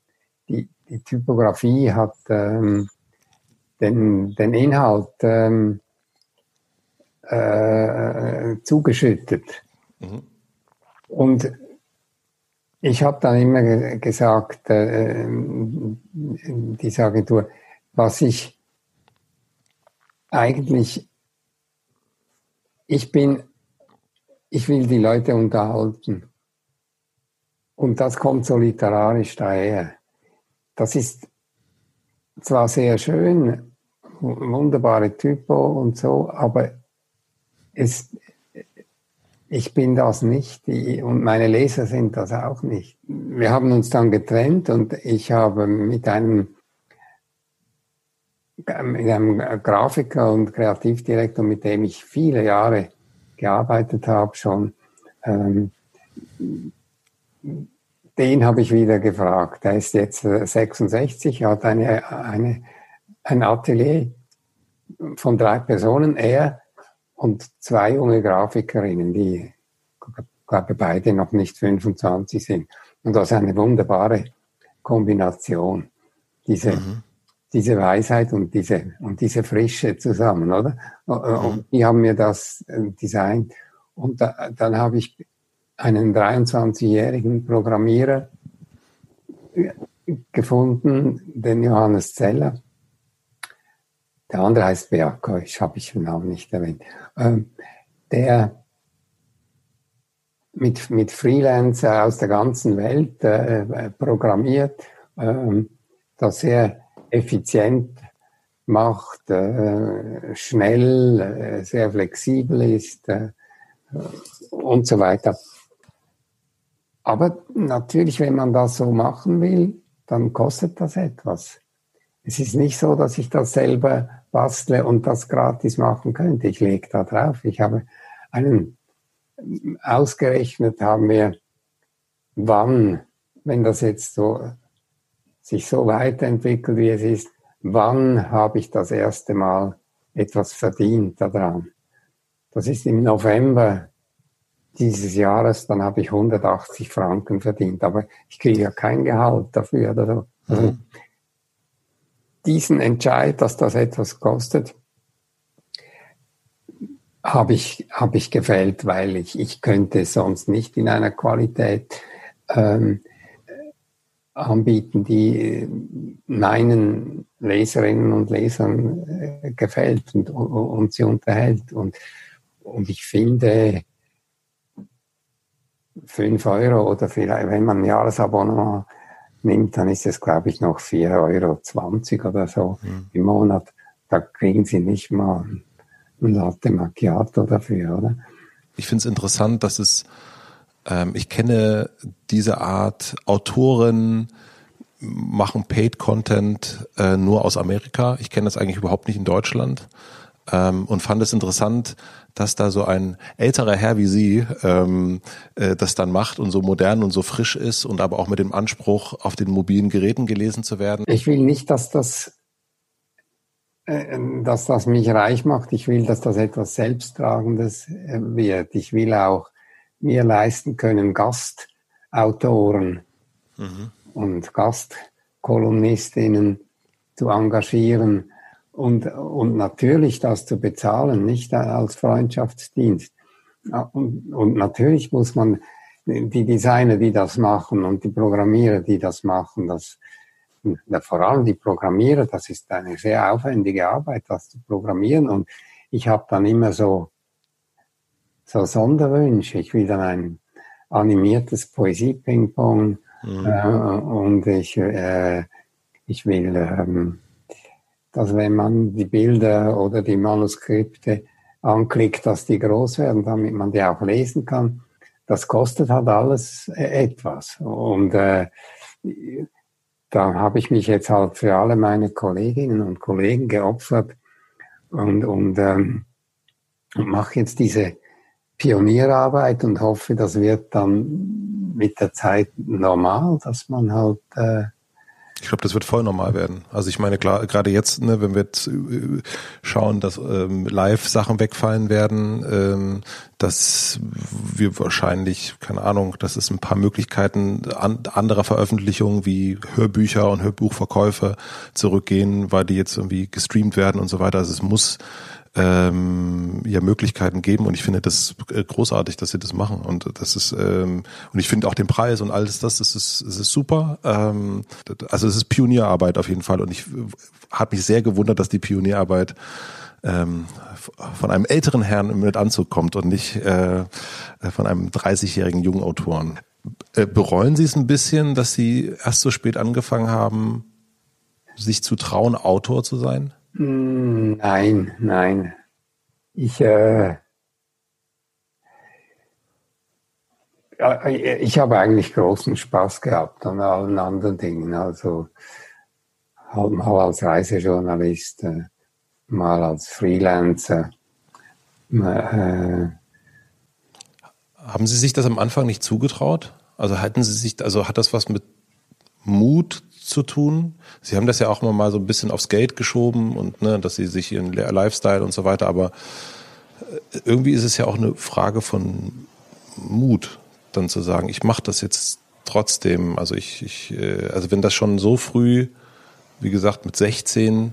die Typografie hat den Inhalt zugeschüttet. Mhm. Und ich habe dann immer gesagt, diese Agentur, was ich eigentlich, ich will die Leute unterhalten. Und das kommt so literarisch daher. Das ist zwar sehr schön, wunderbare Typo und so, aber ich bin das nicht und meine Leser sind das auch nicht. Wir haben uns dann getrennt und ich habe mit einem Grafiker und Kreativdirektor, mit dem ich viele Jahre gearbeitet habe schon, den habe ich wieder gefragt. Er ist jetzt 66, er hat ein Atelier von 3 Personen, er und 2 junge Grafikerinnen, die, glaube, beide noch nicht 25 sind. Und das ist eine wunderbare Kombination, diese Weisheit und diese Frische zusammen, oder? Und die haben mir das designt. Und dann habe ich einen 23-jährigen Programmierer gefunden, den Johannes Zeller. Der andere heißt Beat Kurti, habe ich den Namen nicht erwähnt. Der mit Freelancer aus der ganzen Welt programmiert, das sehr effizient macht, schnell, sehr flexibel ist und so weiter. Aber natürlich, wenn man das so machen will, dann kostet das etwas. Es ist nicht so, dass ich das selber bastle und das gratis machen könnte. Ich lege da drauf. Ich habe ausgerechnet haben wir, wann, wenn das jetzt so sich so weiterentwickelt, wie es ist, wann habe ich das erste Mal etwas verdient daran? Das ist im November dieses Jahres, dann habe ich 180 Franken verdient, aber ich kriege ja kein Gehalt dafür oder so. Also diesen Entscheid, dass das etwas kostet, habe ich gefällt, weil ich könnte es sonst nicht in einer Qualität anbieten, die meinen Leserinnen und Lesern gefällt und sie unterhält. Und ich finde, 5 Euro oder vielleicht, wenn man ein Jahresabonnement nimmt, dann ist es, glaube ich, noch 4,20 Euro oder so im Monat. Da kriegen Sie nicht mal ein Latte Macchiato dafür, oder? Ich finde es interessant, dass es, ich kenne diese Art Autoren, machen Paid-Content nur aus Amerika. Ich kenne das eigentlich überhaupt nicht in Deutschland. Und fand es interessant, dass da so ein älterer Herr wie Sie das dann macht und so modern und so frisch ist und aber auch mit dem Anspruch, auf den mobilen Geräten gelesen zu werden. Ich will nicht, dass das mich reich macht. Ich will, dass das etwas Selbsttragendes wird. Ich will auch mir leisten können, Gastautoren und Gastkolumnistinnen zu engagieren. Und natürlich das zu bezahlen, nicht als Freundschaftsdienst. Und natürlich muss man die Designer, die das machen und die Programmierer, die das machen, vor allem die Programmierer, das ist eine sehr aufwendige Arbeit, das zu programmieren. Und ich habe dann immer so Sonderwünsche. Ich will dann ein animiertes Poesie-Ping-Pong und ich will... dass wenn man die Bilder oder die Manuskripte anklickt, dass die groß werden, damit man die auch lesen kann. Das kostet halt alles etwas. Und da habe ich mich jetzt halt für alle meine Kolleginnen und Kollegen geopfert und mache jetzt diese Pionierarbeit und hoffe, das wird dann mit der Zeit normal, dass man halt... Ich glaube, das wird voll normal werden. Also ich meine, klar, gerade jetzt, ne, wenn wir jetzt schauen, dass Live-Sachen wegfallen werden, dass wir wahrscheinlich, keine Ahnung, dass es ein paar Möglichkeiten anderer Veröffentlichungen wie Hörbücher und Hörbuchverkäufe zurückgehen, weil die jetzt irgendwie gestreamt werden und so weiter. Also es muss ja Möglichkeiten geben und ich finde das großartig, dass sie das machen und das ist und ich finde auch den Preis und alles das ist super. Also es ist Pionierarbeit auf jeden Fall und ich habe mich sehr gewundert, dass die Pionierarbeit von einem älteren Herrn mit Anzug kommt und nicht von einem 30-jährigen jungen Autoren. Bereuen Sie es ein bisschen, dass Sie erst so spät angefangen haben, sich zu trauen, Autor zu sein? Nein. Ich habe eigentlich großen Spaß gehabt an allen anderen Dingen. Also halt mal als Reisejournalist, mal als Freelancer. Haben Sie sich das am Anfang nicht zugetraut? Also hat das was mit Mut zu tun? Sie haben das ja auch immer mal so ein bisschen aufs Geld geschoben und ne, dass sie sich ihren Lifestyle und so weiter, aber irgendwie ist es ja auch eine Frage von Mut, dann zu sagen, ich mache das jetzt trotzdem. Also also wenn das schon so früh, wie gesagt, mit 16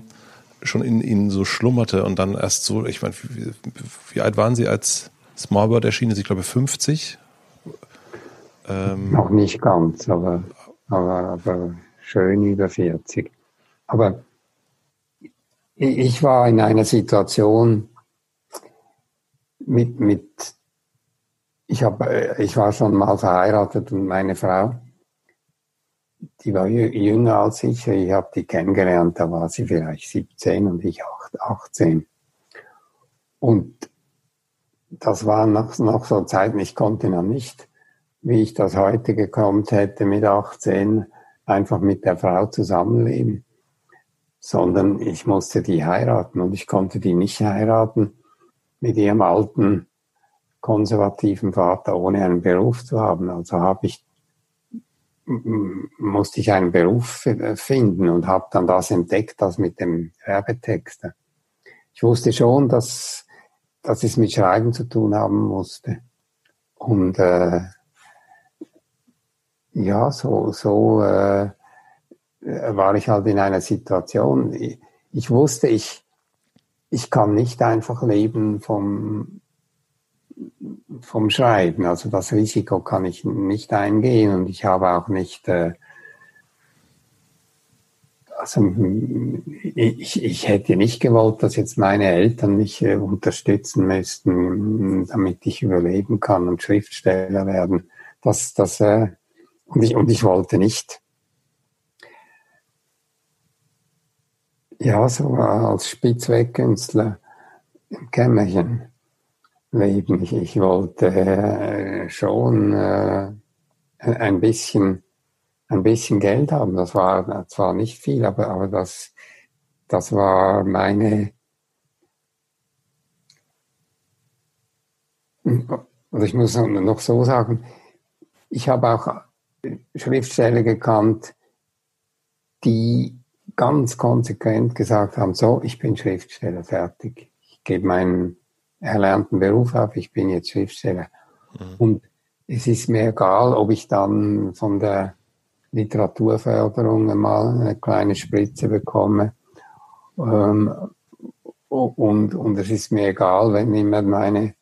schon in Ihnen so schlummerte und dann erst so, ich meine, wie alt waren Sie, als Small World erschienen? Ich glaube 50. Noch nicht ganz, aber schön über 40. Aber ich war in einer Situation ich war schon mal verheiratet und meine Frau, die war jünger als ich. Ich habe die kennengelernt, da war sie vielleicht 17 und ich 18. Und das waren noch so Zeiten, ich konnte noch nicht, wie ich das heute gekonnt hätte mit 18, einfach mit der Frau zusammenleben, sondern ich musste die heiraten und ich konnte die nicht heiraten mit ihrem alten konservativen Vater, ohne einen Beruf zu haben. Also musste ich einen Beruf finden und habe dann das entdeckt, das mit dem Werbetext. Ich wusste schon, dass es mit Schreiben zu tun haben musste und ja, so war ich halt in einer Situation. Ich wusste, ich kann nicht einfach leben vom Schreiben. Also das Risiko kann ich nicht eingehen und ich habe auch nicht... ich hätte nicht gewollt, dass jetzt meine Eltern mich unterstützen müssten, damit ich überleben kann und Schriftsteller werden. Und ich wollte nicht. Ja, so als Spitzwegkünstler im Kämmerchen leben. Ich wollte schon ein bisschen Geld haben. Das war zwar nicht viel, aber das war meine... Also ich muss noch so sagen, ich habe auch Schriftsteller gekannt, die ganz konsequent gesagt haben, so, ich bin Schriftsteller, fertig. Ich gebe meinen erlernten Beruf auf, ich bin jetzt Schriftsteller. Mhm. Und es ist mir egal, ob ich dann von der Literaturförderung einmal eine kleine Spritze bekomme. Und es ist mir egal, wenn immer meine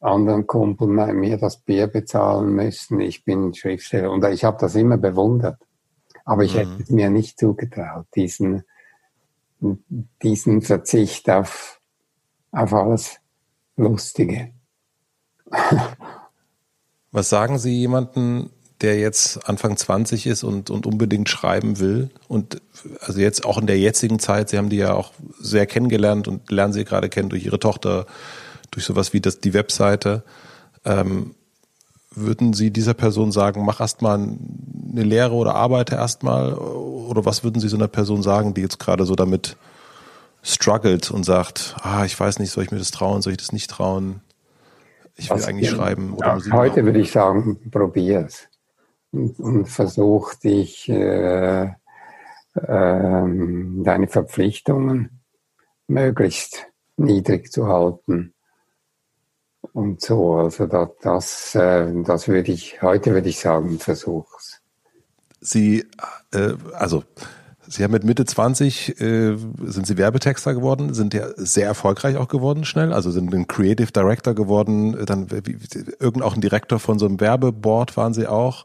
anderen Kumpel mir das Bier bezahlen müssen. Ich bin Schriftsteller und ich habe das immer bewundert. Aber ich hätte es mir nicht zugetraut, diesen Verzicht auf alles Lustige. Was sagen Sie jemanden, der jetzt Anfang 20 ist und unbedingt schreiben will? Und also jetzt auch in der jetzigen Zeit, Sie haben die ja auch sehr kennengelernt und lernen Sie gerade kennen durch Ihre Tochter, durch sowas wie die Webseite. würden Sie dieser Person sagen, mach erstmal eine Lehre oder arbeite erstmal? Oder was würden Sie so einer Person sagen, die jetzt gerade so damit struggelt und sagt, ich weiß nicht, soll ich mir das trauen, soll ich das nicht trauen? Ich will eigentlich schreiben. Oder Musik machen. Heute würde ich sagen, probier's. Und versuch dich, deine Verpflichtungen möglichst niedrig zu halten. Und so, also das würde ich, heute würde ich sagen, versuch's. Sie haben mit Mitte 20, sind Sie Werbetexter geworden, sind ja sehr erfolgreich auch geworden schnell, also sind ein Creative Director geworden, dann auch ein Direktor von so einem Werbeboard waren Sie auch.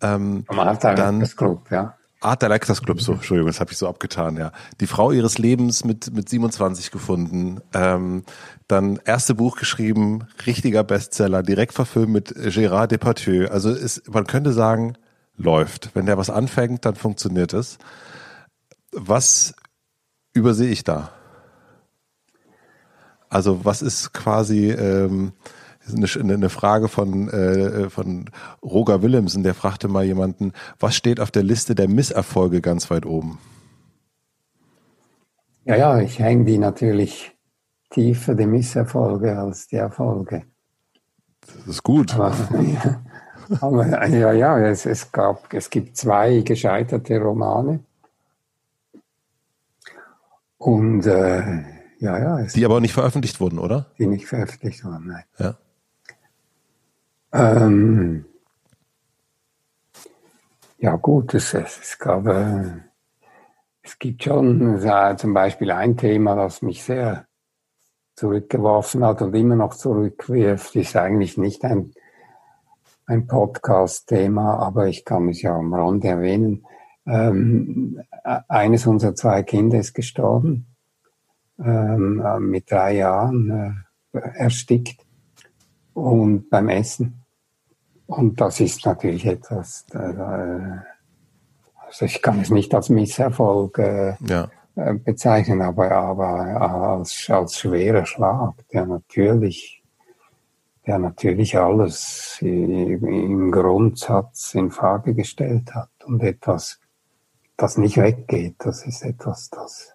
Vom Art Directors Club, ja. Art Directors Club, so, Entschuldigung, das habe ich so abgetan, ja. Die Frau Ihres Lebens mit 27 gefunden, dann erste Buch geschrieben, richtiger Bestseller, direkt verfilmt mit Gérard Depardieu. Also man könnte sagen, läuft. Wenn der was anfängt, dann funktioniert es. Was übersehe ich da? Also was ist quasi eine Frage von Roger Willemsen, der fragte mal jemanden, was steht auf der Liste der Misserfolge ganz weit oben? Ja, ich hänge die natürlich tiefer, die Misserfolge, als die Erfolge. Das ist gut. Aber es gibt zwei gescheiterte Romane. Und die aber nicht veröffentlicht wurden, oder? Die nicht veröffentlicht wurden, nein. Ja. Es gibt schon zum Beispiel ein Thema, das mich sehr zurückgeworfen hat und immer noch zurückwirft, ist eigentlich nicht ein Podcast-Thema, aber ich kann es ja am Rande erwähnen. Eines unserer zwei Kinder ist gestorben, mit 3 Jahren erstickt und beim Essen. Und das ist natürlich etwas, also ich kann es nicht als Misserfolg bezeichnen, aber als schwerer Schlag, der natürlich alles im Grundsatz in Frage gestellt hat und etwas, das nicht weggeht, das ist etwas, das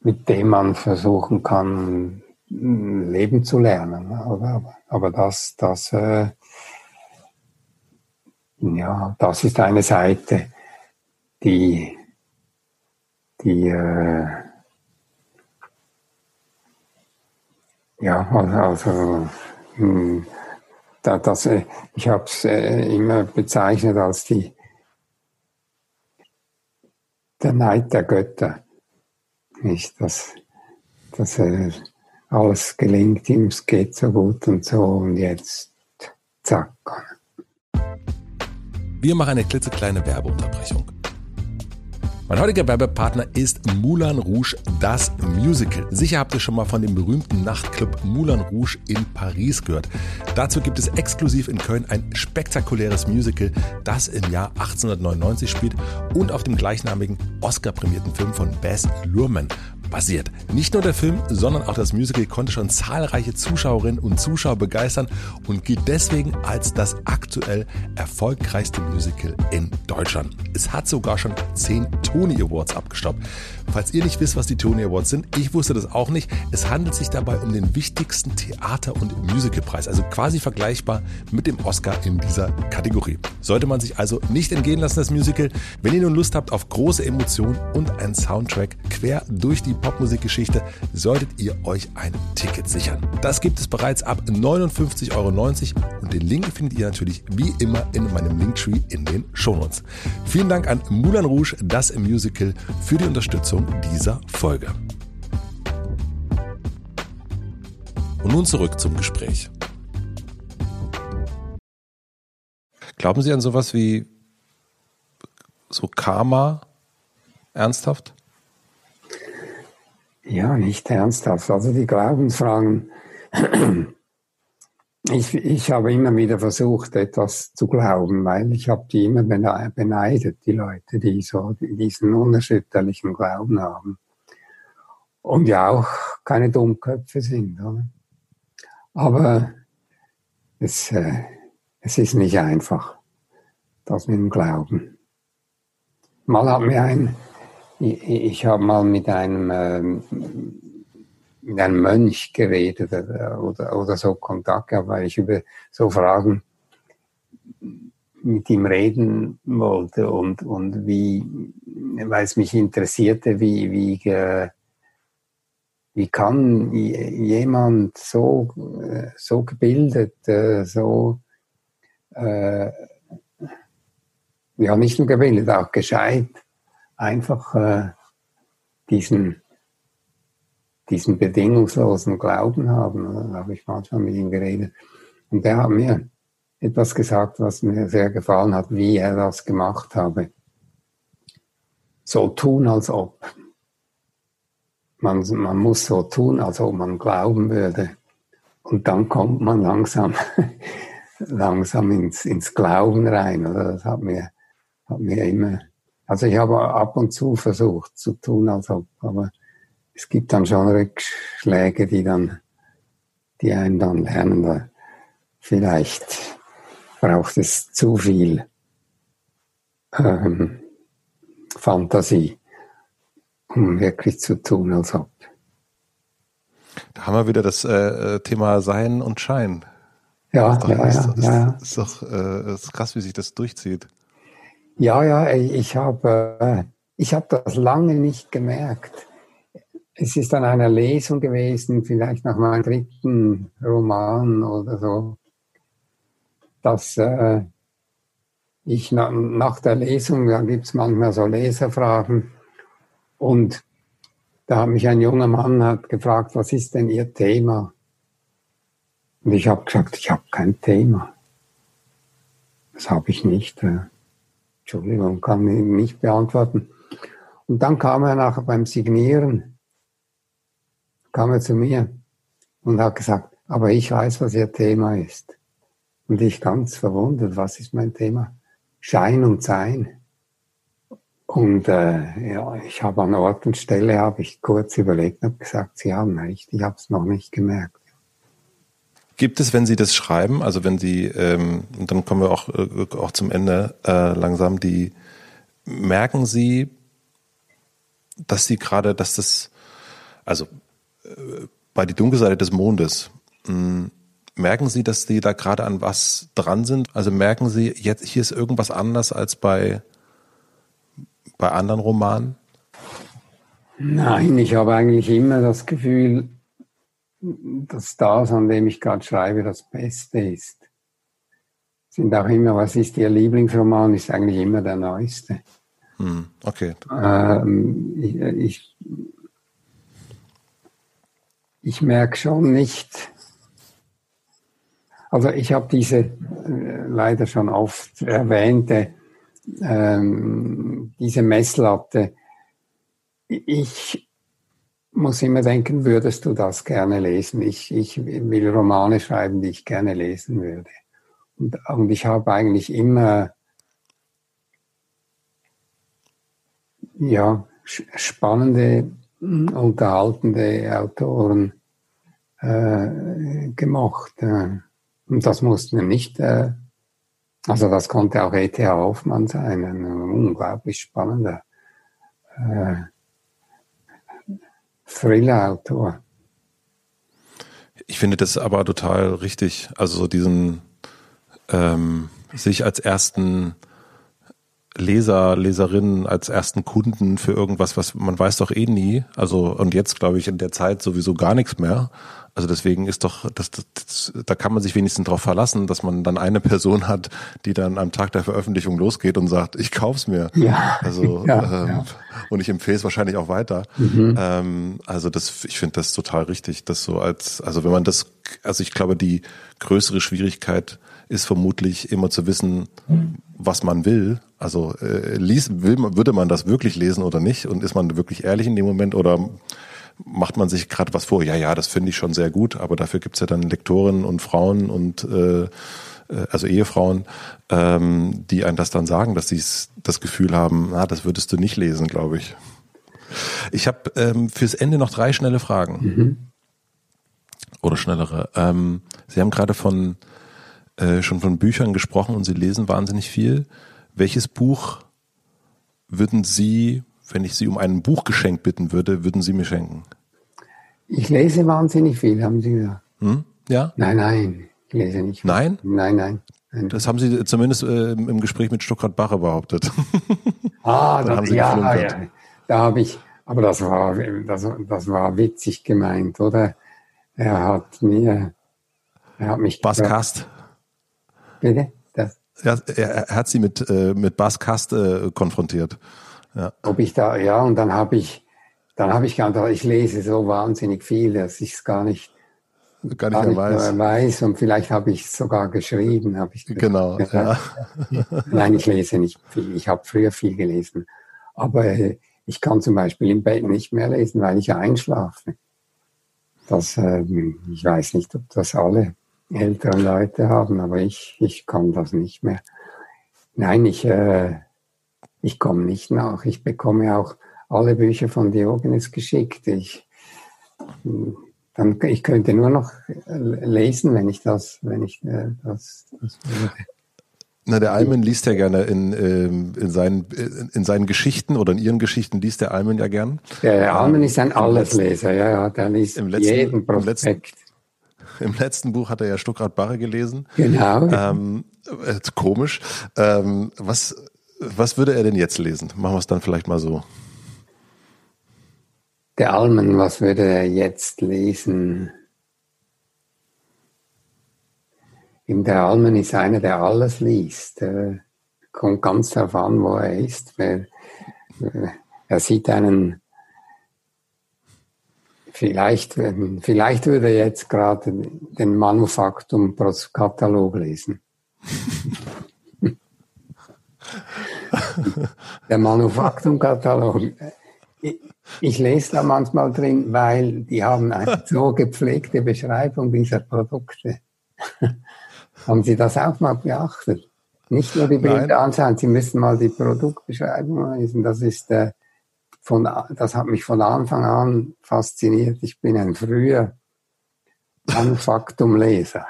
mit dem man versuchen kann, leben zu lernen. Aber das ist eine Seite, ich habe es immer bezeichnet als der Neid der Götter. Nicht, dass alles gelingt ihm, es geht so gut und so, und jetzt zack. Wir machen eine klitzekleine Werbeunterbrechung. Mein heutiger Werbepartner ist Moulin Rouge, das Musical. Sicher habt ihr schon mal von dem berühmten Nachtclub Moulin Rouge in Paris gehört. Dazu gibt es exklusiv in Köln ein spektakuläres Musical, das im Jahr 1899 spielt und auf dem gleichnamigen Oscar-prämierten Film von Baz Luhrmann basiert. Nicht nur der Film, sondern auch das Musical konnte schon zahlreiche Zuschauerinnen und Zuschauer begeistern und gilt deswegen als das aktuell erfolgreichste Musical in Deutschland. Es hat sogar schon 10 Tony Awards abgestaubt. Falls ihr nicht wisst, was die Tony Awards sind, ich wusste das auch nicht. Es handelt sich dabei um den wichtigsten Theater- und Musicalpreis, also quasi vergleichbar mit dem Oscar in dieser Kategorie. Sollte man sich also nicht entgehen lassen, das Musical. Wenn ihr nun Lust habt auf große Emotionen und einen Soundtrack quer durch die Popmusikgeschichte, solltet ihr euch ein Ticket sichern. Das gibt es bereits ab 59,90 € und den Link findet ihr natürlich wie immer in meinem Linktree in den Shownotes. Vielen Dank an Moulin Rouge, das Musical, für die Unterstützung dieser Folge. Und nun zurück zum Gespräch. Glauben Sie an sowas wie so Karma ernsthaft? Ja, nicht ernsthaft. Also die Glaubensfragen. Ich habe immer wieder versucht, etwas zu glauben, weil ich habe die immer beneidet, die Leute, die so diesen unerschütterlichen Glauben haben. Und ja auch keine Dummköpfe sind. Oder? Aber es Es ist nicht einfach, das mit dem Glauben. Ich habe mal mit einem Mönch geredet oder so Kontakt gehabt, weil ich über so Fragen mit ihm reden wollte und wie, weil es mich interessierte, wie kann jemand so gebildet, so ja, nicht nur gebildet, auch gescheit, einfach diesen bedingungslosen Glauben haben. Da habe ich manchmal mit ihm geredet. Und der hat mir etwas gesagt, was mir sehr gefallen hat, wie er das gemacht habe. So tun, als ob. Man muss so tun, als ob man glauben würde. Und dann kommt man langsam ins Glauben rein. Oder? Das hat mir immer... Also ich habe ab und zu versucht, zu tun, als ob, aber es gibt dann schon Rückschläge, die einen dann lernen, weil vielleicht braucht es zu viel Fantasie, um wirklich zu tun, als ob. Da haben wir wieder das Thema Sein und Schein. Ja, das ist doch krass, wie sich das durchzieht. Ja, ich hab das lange nicht gemerkt. Es ist an einer Lesung gewesen, vielleicht nach meinem dritten Roman oder so, dass ich nach der Lesung, da gibt's manchmal so Leserfragen, und da hat mich ein junger Mann gefragt, was ist denn Ihr Thema? Und ich habe gesagt, ich habe kein Thema. Das habe ich nicht. Entschuldigung, kann ich nicht beantworten. Und dann kam er nachher beim Signieren, kam er zu mir und hat gesagt, aber ich weiß, was Ihr Thema ist. Und ich ganz verwundert, was ist mein Thema? Schein und Sein. Und ja, ich habe an Ort und Stelle kurz überlegt und habe gesagt, Sie haben recht, ich habe es noch nicht gemerkt. Gibt es, wenn Sie das schreiben, also wenn Sie, und dann kommen wir auch zum Ende langsam, merken Sie, dass Sie gerade, dass das, also bei Die dunkle Seite des Mondes, merken Sie, dass Sie da gerade an was dran sind? Also merken Sie, jetzt hier ist irgendwas anders als bei anderen Romanen? Nein, ich habe eigentlich immer das Gefühl, dass das, an dem ich gerade schreibe, das Beste ist. Sind auch immer, was ist Ihr Lieblingsroman, ist eigentlich immer der neueste. Okay. Ich merke schon nicht, also ich habe diese leider schon oft erwähnte, diese Messlatte, ich muss immer denken, würdest du das gerne lesen? Ich will Romane schreiben, die ich gerne lesen würde. Und ich habe eigentlich immer ja, spannende, unterhaltende Autoren gemocht. Und das mussten nicht, also das konnte auch E.T.A. Hoffmann sein, ein unglaublich spannender Thriller-Autor. Ich finde das aber total richtig. Also so diesen sich als ersten Leser, Leserinnen, als ersten Kunden für irgendwas, was man weiß doch eh nie. Also und jetzt glaube ich in der Zeit sowieso gar nichts mehr. Also deswegen ist doch, da kann man sich wenigstens darauf verlassen, dass man dann eine Person hat, die dann am Tag der Veröffentlichung losgeht und sagt, ich kauf's mir. Ja. Also ja. Und ich empfehle es wahrscheinlich auch weiter. Mhm. Also das, ich finde das total richtig, dass so als, also wenn man das, also ich glaube, die größere Schwierigkeit ist vermutlich immer zu wissen, was man will. Also würde man das wirklich lesen oder nicht? Und ist man wirklich ehrlich in dem Moment oder macht man sich gerade was vor? Ja, das finde ich schon sehr gut, aber dafür gibt's ja dann Lektoren und Frauen und also Ehefrauen, die einem das dann sagen, dass sie das Gefühl haben, das würdest du nicht lesen, glaube ich. Ich habe fürs Ende noch 3 schnelle Fragen. Mhm. Oder schnellere. Sie haben gerade von schon von Büchern gesprochen und Sie lesen wahnsinnig viel. Welches Buch würden Sie, wenn ich Sie um ein Buchgeschenk bitten würde, würden Sie mir schenken? Ich lese wahnsinnig viel, haben Sie gesagt. Hm? Ja? Nein, ich lese nicht viel. Nein? Nein. Das haben Sie zumindest im Gespräch mit Stuckrad-Barre behauptet. Da habe ich, aber das war witzig gemeint, oder? Er hat mich Bas Kast. Bitte? Das? Er hat Sie mit Bas Kast konfrontiert. Ja. Und dann habe ich geantwortet, ich lese so wahnsinnig viel, dass ich es gar nicht mehr weiß. Und vielleicht habe ich es sogar geschrieben. Genau. Ja. Nein, ich lese nicht viel. Ich habe früher viel gelesen. Aber ich kann zum Beispiel im Bett nicht mehr lesen, weil ich einschlafe. Ich weiß nicht, ob das alle älteren Leute haben, aber ich kann das nicht mehr. Nein, ich komme nicht nach. Ich bekomme auch alle Bücher von Diogenes geschickt. Ich könnte nur noch lesen, wenn ich das würde. Na, der Almen liest ja gerne in seinen Geschichten oder in Ihren Geschichten liest der Almen ja gern. Der Almen ist ein Allesleser, ja, der liest jeden Prospekt. Im letzten Buch hat er ja Stuckrad-Barre gelesen. Genau. Komisch. Was würde er denn jetzt lesen? Machen wir es dann vielleicht mal so. Der Almen, was würde er jetzt lesen? In der Almen ist einer, der alles liest. Kommt ganz darauf an, wo er ist. Er sieht einen. Vielleicht würde er jetzt gerade den Manufaktum-Katalog lesen. Der Manufaktum-Katalog. Ich lese da manchmal drin, weil die haben eine so gepflegte Beschreibung dieser Produkte. Haben Sie das auch mal beachtet? Nicht nur die Bilder anschauen, Sie müssen mal die Produktbeschreibung lesen. Das hat mich von Anfang an fasziniert. Ich bin ein früher Manufaktum-Leser.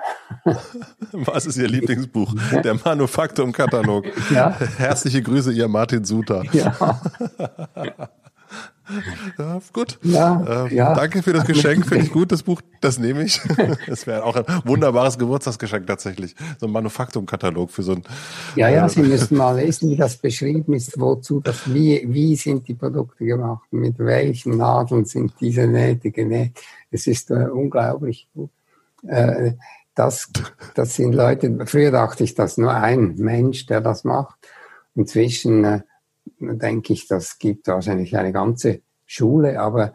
Was ist Ihr Lieblingsbuch? Der Manufaktum-Katalog. Ja? Herzliche Grüße, Ihr Martin Suter. Ja. Ja, gut. Ja, ja. Danke für das Geschenk, finde ich gut. Das Buch, das nehme ich. Das wäre auch ein wunderbares Geburtstagsgeschenk tatsächlich. So ein Manufaktum-Katalog für so ein... Ja, Sie müssen mal lesen, wie das beschrieben ist, wie sind die Produkte gemacht, mit welchen Nadeln sind diese Nähte genäht. Es ist unglaublich gut. Das sind Leute, früher dachte ich, dass nur ein Mensch, der das macht. Inzwischen... denke ich, das gibt wahrscheinlich eine ganze Schule, aber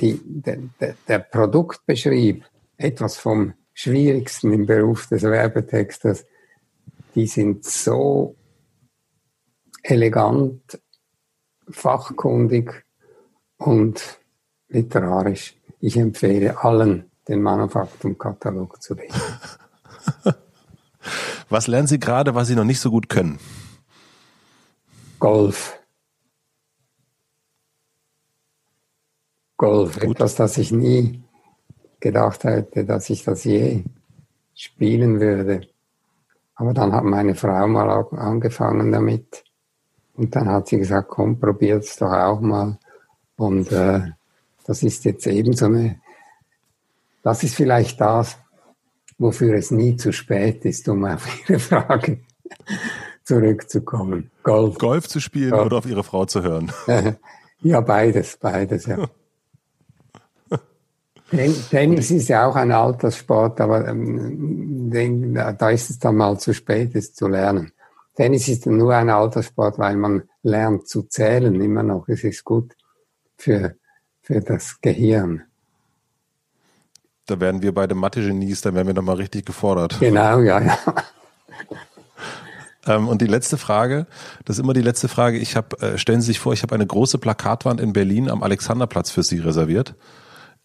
der Produktbeschrieb, etwas vom Schwierigsten im Beruf des Werbetexters, die sind so elegant, fachkundig und literarisch. Ich empfehle allen, den Manufaktum-Katalog zu lesen. Was lernen Sie gerade, was Sie noch nicht so gut können? Golf, gut. Etwas, das ich nie gedacht hätte, dass ich das je spielen würde. Aber dann hat meine Frau mal auch angefangen damit und dann hat sie gesagt, komm, probier's doch auch mal. Und das ist jetzt eben das ist vielleicht das, wofür es nie zu spät ist, um auf Ihre Frage zurückzukommen. Golf zu spielen oder auf Ihre Frau zu hören? Ja, beides, ja. Tennis ist ja auch ein Alterssport, aber da ist es dann mal zu spät, es zu lernen. Tennis ist nur ein Alterssport, weil man lernt zu zählen immer noch. Es ist gut für das Gehirn. Da werden wir beide Mathe-Genies, da werden wir nochmal richtig gefordert. Genau, ja. Und die letzte Frage, das ist immer die letzte Frage. Stellen Sie sich vor, ich habe eine große Plakatwand in Berlin am Alexanderplatz für Sie reserviert.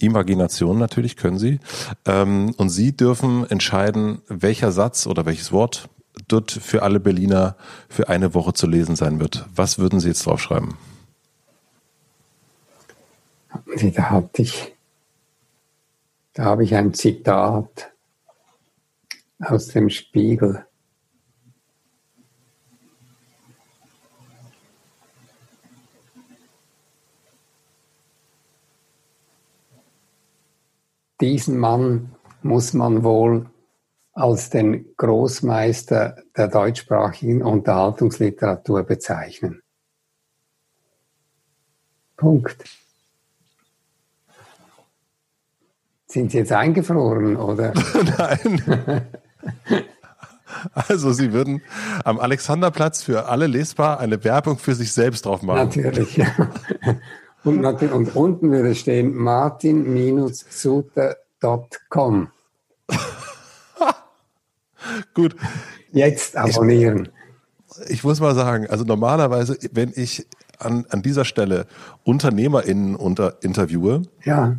Imagination natürlich, können Sie. Und Sie dürfen entscheiden, welcher Satz oder welches Wort dort für alle Berliner für eine Woche zu lesen sein wird. Was würden Sie jetzt draufschreiben? Da habe ich ein Zitat. aus dem Spiegel. Diesen Mann muss man wohl als den Großmeister der deutschsprachigen Unterhaltungsliteratur bezeichnen. Punkt. Sind Sie jetzt eingefroren, oder? Nein. Also Sie würden am Alexanderplatz für alle lesbar eine Werbung für sich selbst drauf machen. Natürlich, ja. Und unten würde stehen martin-suter.com. Gut. Jetzt abonnieren. Ich muss mal sagen, also normalerweise, wenn ich an dieser Stelle UnternehmerInnen interviewe, ja,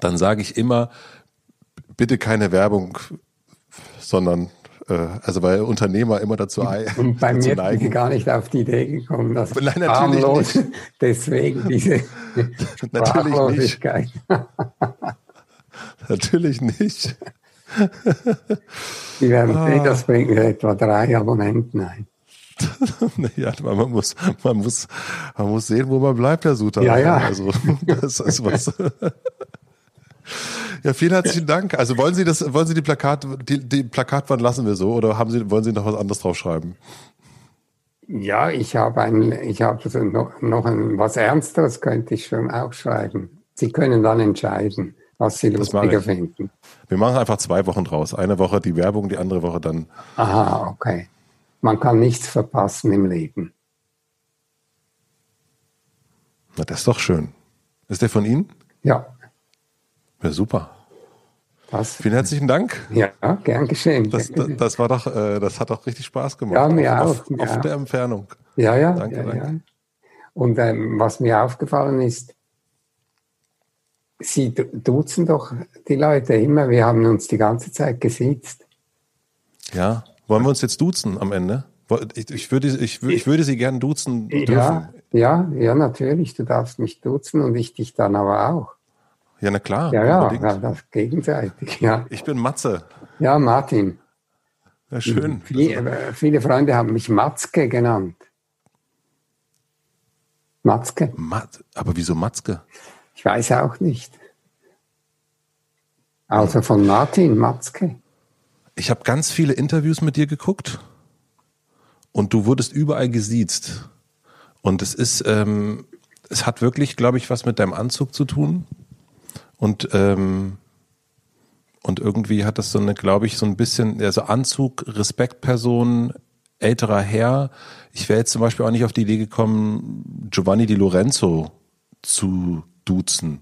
dann sage ich immer, bitte keine Werbung, sondern, also weil Unternehmer immer dazu neigen. Und bei mir bin ich gar nicht auf die Idee gekommen, dass nein, natürlich nicht. Deswegen diese Sprachlosigkeit. Natürlich nicht. Die werden sehen, das bringt mir etwa 3 Abonnenten ein. Ja, man muss sehen, wo man bleibt, Herr Suter. Ja, ja. Also, das ist was. Ja, vielen herzlichen Dank. Also wollen Sie die Plakatwand lassen wir so, oder wollen Sie noch was anderes draufschreiben? Ja, ich habe noch was Ernsteres könnte ich schon auch schreiben. Sie können dann entscheiden, was Sie lustiger finden. Wir machen einfach 2 Wochen draus. Eine Woche die Werbung, die andere Woche dann. Aha, okay. Man kann nichts verpassen im Leben. Na, das ist doch schön. Ist der von Ihnen? Ja. Ja, super. Was? Vielen herzlichen Dank. Ja, gern geschehen. Das hat doch richtig Spaß gemacht. Ja, mir auch. Auf der Entfernung. Ja, ja. Danke. Und was mir aufgefallen ist, Sie duzen doch die Leute immer. Wir haben uns die ganze Zeit gesiezt. Ja, wollen wir uns jetzt duzen am Ende? Ich würde Sie gerne duzen dürfen. Ja, natürlich. Du darfst mich duzen und ich dich dann aber auch. Ja, na klar. Ja, das gegenseitig. Ja. Ich bin Matze. Ja, Martin. Ja, schön. Viele Freunde haben mich Matzke genannt. Matzke. Aber wieso Matzke? Ich weiß auch nicht. Also von Martin Matzke. Ich habe ganz viele Interviews mit dir geguckt und du wurdest überall gesiezt. Und es ist, es hat wirklich, glaube ich, was mit deinem Anzug zu tun. Und irgendwie hat das so eine, glaube ich, so ein bisschen, also Anzug, Respektperson, älterer Herr. Ich wäre jetzt zum Beispiel auch nicht auf die Idee gekommen, Giovanni Di Lorenzo zu duzen.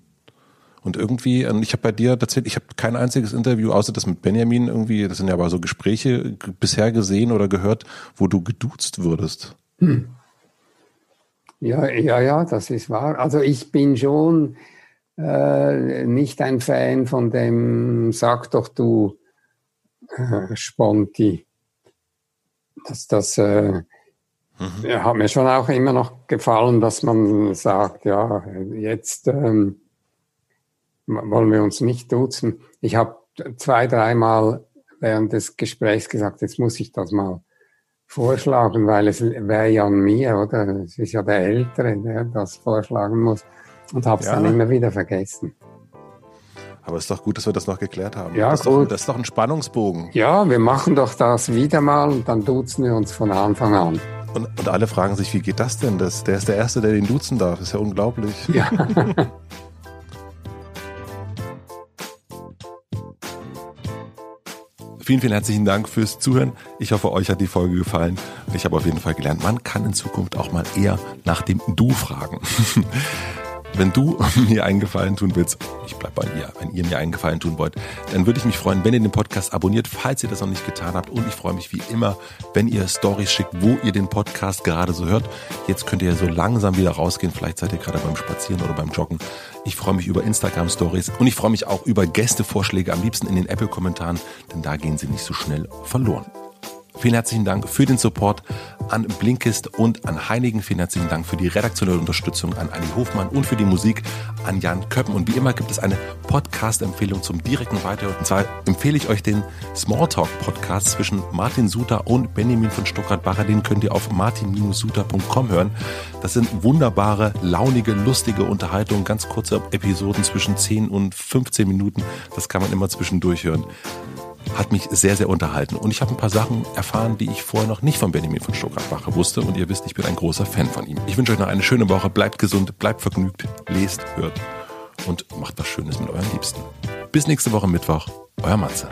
Und irgendwie, ich habe bei dir erzählt, ich habe kein einziges Interview, außer das mit Benjamin irgendwie, das sind ja aber so Gespräche, bisher gesehen oder gehört, wo du geduzt würdest. Hm. Ja, das ist wahr. Also ich bin schon nicht ein Fan von dem "Sag doch du, Sponti". Das hat mir schon auch immer noch gefallen, dass man sagt, ja, jetzt wollen wir uns nicht duzen. Ich habe 2-3 Mal während des Gesprächs gesagt, jetzt muss ich das mal vorschlagen, weil es wäre ja an mir, oder? Es ist ja der Ältere, der das vorschlagen muss. Und habe es dann immer wieder vergessen. Aber es ist doch gut, dass wir das noch geklärt haben. Ja, das ist doch ein Spannungsbogen. Ja, wir machen doch das wieder mal und dann duzen wir uns von Anfang an. Und alle fragen sich, wie geht das denn? Der ist der Erste, der den duzen darf. Das ist ja unglaublich. Ja. Vielen, vielen herzlichen Dank fürs Zuhören. Ich hoffe, euch hat die Folge gefallen. Ich habe auf jeden Fall gelernt, man kann in Zukunft auch mal eher nach dem Du fragen. Wenn du mir einen Gefallen tun willst, ich bleibe bei ihr, wenn ihr mir einen Gefallen tun wollt, dann würde ich mich freuen, wenn ihr den Podcast abonniert, falls ihr das noch nicht getan habt. Und ich freue mich wie immer, wenn ihr Storys schickt, wo ihr den Podcast gerade so hört. Jetzt könnt ihr so langsam wieder rausgehen. Vielleicht seid ihr gerade beim Spazieren oder beim Joggen. Ich freue mich über Instagram-Stories und ich freue mich auch über Gästevorschläge, am liebsten in den Apple-Kommentaren, denn da gehen sie nicht so schnell verloren. Vielen herzlichen Dank für den Support an Blinkist und an Heineken. Vielen herzlichen Dank für die redaktionelle Unterstützung an Anni Hofmann und für die Musik an Jan Köppen. Und wie immer gibt es eine Podcast-Empfehlung zum direkten Weiterhören. Und zwar empfehle ich euch den Smalltalk-Podcast zwischen Martin Suter und Benjamin von Stuckrad-Barre. Den könnt ihr auf martin-suter.com hören. Das sind wunderbare, launige, lustige Unterhaltungen. Ganz kurze Episoden zwischen 10 und 15 Minuten. Das kann man immer zwischendurch hören. Hat mich sehr, sehr unterhalten. Und ich habe ein paar Sachen erfahren, die ich vorher noch nicht von Benjamin von Stuckrad-Barre wusste. Und ihr wisst, ich bin ein großer Fan von ihm. Ich wünsche euch noch eine schöne Woche. Bleibt gesund, bleibt vergnügt, lest, hört und macht was Schönes mit euren Liebsten. Bis nächste Woche Mittwoch. Euer Matze.